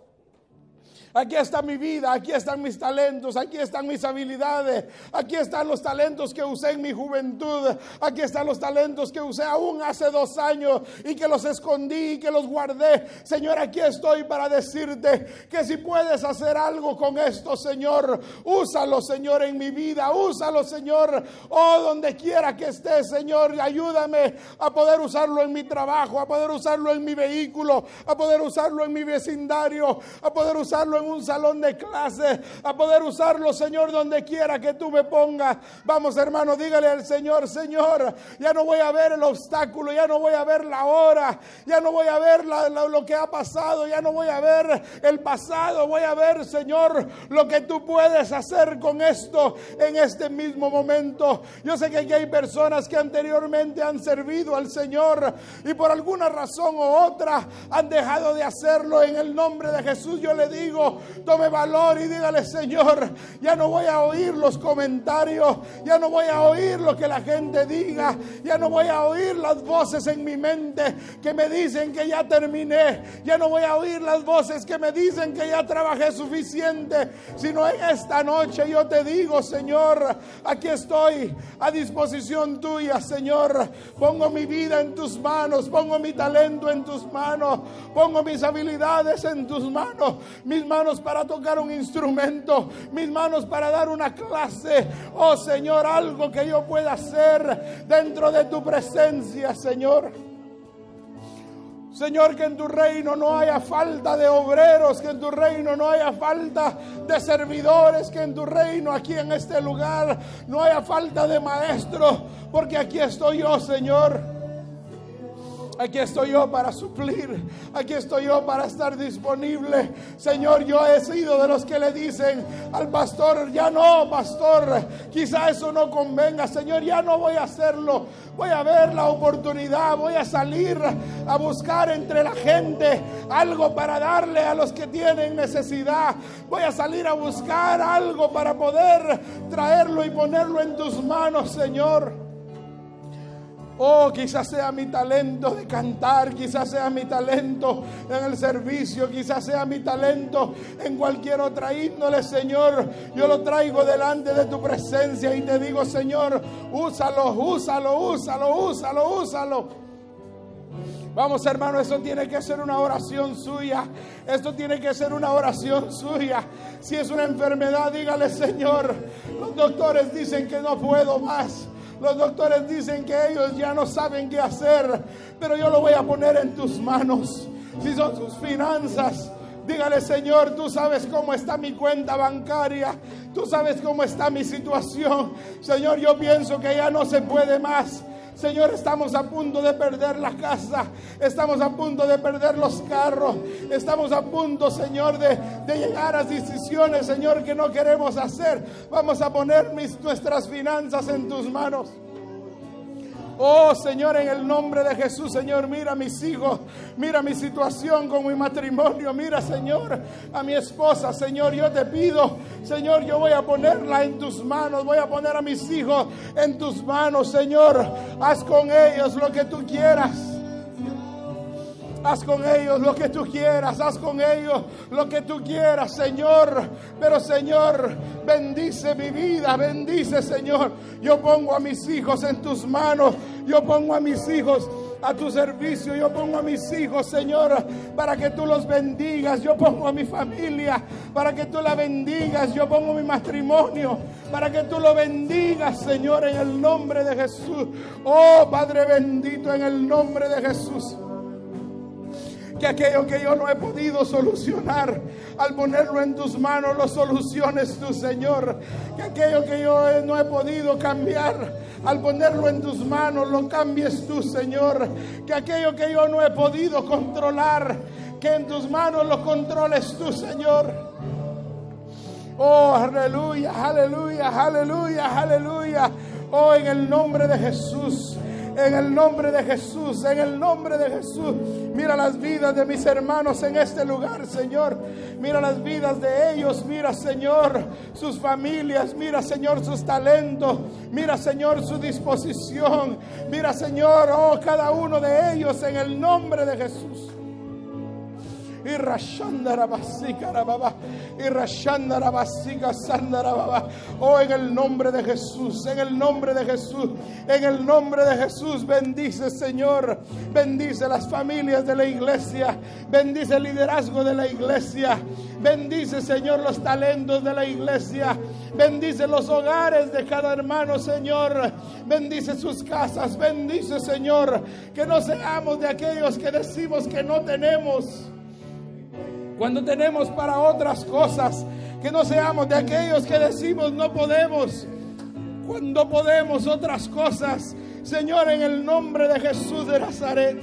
Aquí está mi vida, aquí están mis talentos, aquí están mis habilidades, aquí están los talentos que usé en mi juventud, aquí están los talentos que usé aún hace dos años y que los escondí y que los guardé. Señor, aquí estoy para decirte que si puedes hacer algo con esto, Señor, úsalo, Señor, en mi vida, úsalo, Señor, oh, donde quiera que estés, Señor, ayúdame a poder usarlo en mi trabajo, a poder usarlo en mi vehículo, a poder usarlo en mi vecindario, a poder usarlo en un salón de clase, a poder usarlo, Señor, donde quiera que tú me pongas. Vamos, hermano, dígale al Señor, Señor, ya no voy a ver el obstáculo, ya no voy a ver la hora, ya no voy a ver la, la, lo que ha pasado, ya no voy a ver el pasado, voy a ver, Señor, lo que tú puedes hacer con esto en este mismo momento. Yo sé que aquí hay personas que anteriormente han servido al Señor y por alguna razón o otra han dejado de hacerlo. En el nombre de Jesús yo le digo, tome valor y dígale, Señor, ya no voy a oír los comentarios, ya no voy a oír lo que la gente diga, ya no voy a oír las voces en mi mente que me dicen que ya terminé, ya no voy a oír las voces que me dicen que ya trabajé suficiente, sino en esta noche yo te digo, Señor, aquí estoy a disposición tuya, Señor, pongo mi vida en tus manos, pongo mi talento en tus manos, pongo mis habilidades en tus manos, mis manos para tocar un instrumento, mis manos para dar una clase, oh Señor, algo que yo pueda hacer dentro de tu presencia, Señor. Señor, que en tu reino no haya falta de obreros, que en tu reino no haya falta de servidores, que en tu reino aquí en este lugar no haya falta de maestros, porque aquí estoy yo, Señor. Aquí estoy yo para suplir, aquí estoy yo para estar disponible. Señor, yo he sido de los que le dicen al pastor, ya no, pastor, quizá eso no convenga, Señor, ya no voy a hacerlo. Voy a ver la oportunidad, voy a salir a buscar entre la gente algo para darle a los que tienen necesidad. Voy a salir a buscar algo para poder traerlo y ponerlo en tus manos, Señor. Oh, quizás sea mi talento de cantar, quizás sea mi talento en el servicio, quizás sea mi talento en cualquier otra índole, Señor. Yo lo traigo delante de tu presencia y te digo, Señor, úsalo, úsalo, úsalo, úsalo, úsalo. Vamos, hermano, eso tiene que ser una oración suya. Esto tiene que ser una oración suya. Si es una enfermedad, dígale, Señor, los doctores dicen que no puedo más. Los doctores dicen que ellos ya no saben qué hacer, pero yo lo voy a poner en tus manos. Si son sus finanzas, dígale, Señor, tú sabes cómo está mi cuenta bancaria, tú sabes cómo está mi situación. Señor, yo pienso que ya no se puede más. Señor, estamos a punto de perder la casa, estamos a punto de perder los carros, estamos a punto, Señor, de, de llegar a decisiones, Señor, que no queremos hacer. Vamos a poner mis, nuestras finanzas en tus manos. Oh, Señor, en el nombre de Jesús, Señor, mira a mis hijos, mira mi situación con mi matrimonio, mira, Señor, a mi esposa, Señor, yo te pido, Señor, yo voy a ponerla en tus manos, voy a poner a mis hijos en tus manos, Señor, haz con ellos lo que tú quieras. Haz con ellos lo que tú quieras, haz con ellos lo que tú quieras, Señor. Pero, Señor, bendice mi vida, bendice, Señor. Yo pongo a mis hijos en tus manos, yo pongo a mis hijos a tu servicio, yo pongo a mis hijos, Señor, para que tú los bendigas. Yo pongo a mi familia para que tú la bendigas. Yo pongo mi matrimonio para que tú lo bendigas, Señor, en el nombre de Jesús. Oh, Padre bendito, en el nombre de Jesús, que aquello que yo no he podido solucionar, al ponerlo en tus manos, lo soluciones tú, Señor. Que aquello que yo no he podido cambiar, al ponerlo en tus manos, lo cambies tú, Señor. Que aquello que yo no he podido controlar, que en tus manos lo controles tú, Señor. Oh, aleluya, aleluya, aleluya, aleluya. Oh, en el nombre de Jesús. En el nombre de Jesús, en el nombre de Jesús, mira las vidas de mis hermanos en este lugar, Señor. Mira las vidas de ellos, mira, Señor, sus familias, mira, Señor, sus talentos, mira, Señor, su disposición, mira, Señor, oh, cada uno de ellos en el nombre de Jesús. Y Rashanda Basikarababa, y Rashanda Basikarababa. Oh, en el nombre de Jesús, en el nombre de Jesús, en el nombre de Jesús, bendice, Señor, bendice las familias de la iglesia, bendice el liderazgo de la iglesia, bendice, Señor, los talentos de la iglesia, bendice los hogares de cada hermano, Señor, bendice sus casas, bendice, Señor, que no seamos de aquellos que decimos que no tenemos, cuando tenemos para otras cosas, que no seamos de aquellos que decimos no podemos, cuando podemos otras cosas, Señor, en el nombre de Jesús de Nazaret.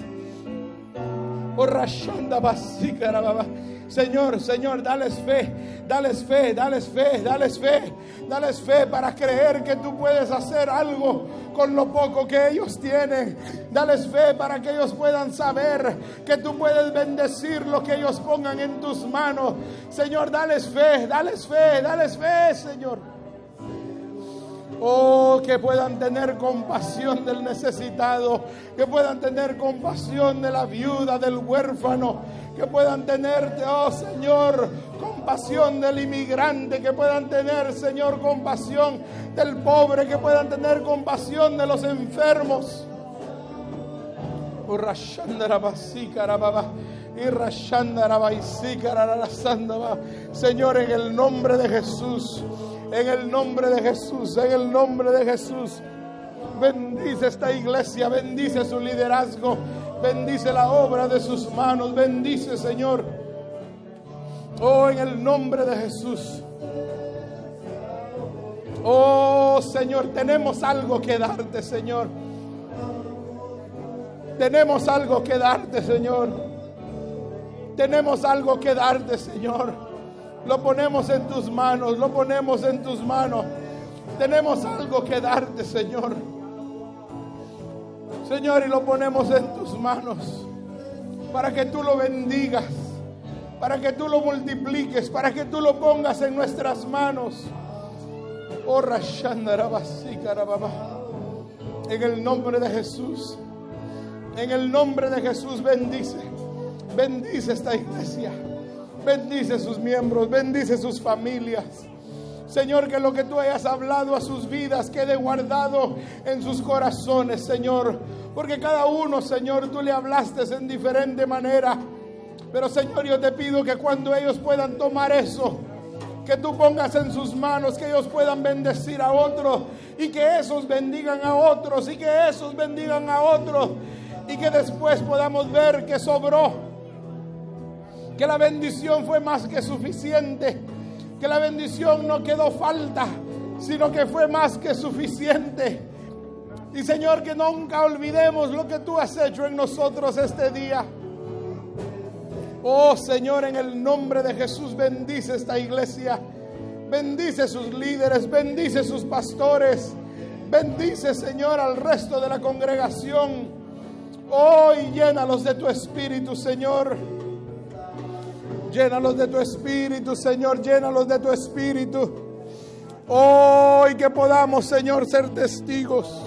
Oh, Rashanda Basikarababa. Señor, Señor, dales fe, dales fe, dales fe, dales fe, dales fe para creer que tú puedes hacer algo con lo poco que ellos tienen. Dales fe para que ellos puedan saber que tú puedes bendecir lo que ellos pongan en tus manos. Señor, dales fe, dales fe, dales fe, Señor. Oh, que puedan tener compasión del necesitado, que puedan tener compasión de la viuda, del huérfano, que puedan tener, oh Señor, compasión del inmigrante, que puedan tener, Señor, compasión del pobre, que puedan tener compasión de los enfermos. Oh, Rashanda Basikarababa. Señor, en el nombre de Jesús, en el nombre de Jesús, en el nombre de Jesús, bendice esta iglesia, bendice su liderazgo, bendice la obra de sus manos, bendice, Señor. Oh, en el nombre de Jesús. Oh, Señor, tenemos algo que darte, Señor. Tenemos algo que darte, Señor. Tenemos algo que darte, Señor. Lo ponemos en tus manos, lo ponemos en tus manos. Tenemos algo que darte, Señor. Señor, y lo ponemos en tus manos para que tú lo bendigas, para que tú lo multipliques, para que tú lo pongas en nuestras manos. Oh, Rashanda Basikarababa. En el nombre de Jesús, en el nombre de Jesús, bendice, bendice esta iglesia, bendice sus miembros, bendice sus familias. Señor, que lo que tú hayas hablado a sus vidas quede guardado en sus corazones, Señor. Porque cada uno, Señor, tú le hablaste en diferente manera. Pero, Señor, yo te pido que cuando ellos puedan tomar eso, que tú pongas en sus manos, que ellos puedan bendecir a otros, y que esos bendigan a otros, y que esos bendigan a otros, y que después podamos ver que sobró, que la bendición fue más que suficiente, que la bendición no quedó falta, sino que fue más que suficiente. Y, Señor, que nunca olvidemos lo que tú has hecho en nosotros este día. Oh, Señor, en el nombre de Jesús, bendice esta iglesia, bendice sus líderes, bendice sus pastores, bendice, Señor, al resto de la congregación. Oh, y llénalos de tu espíritu, Señor. Llénalos de tu espíritu, Señor, llénalos de tu espíritu. Oh, y que podamos, Señor, ser testigos.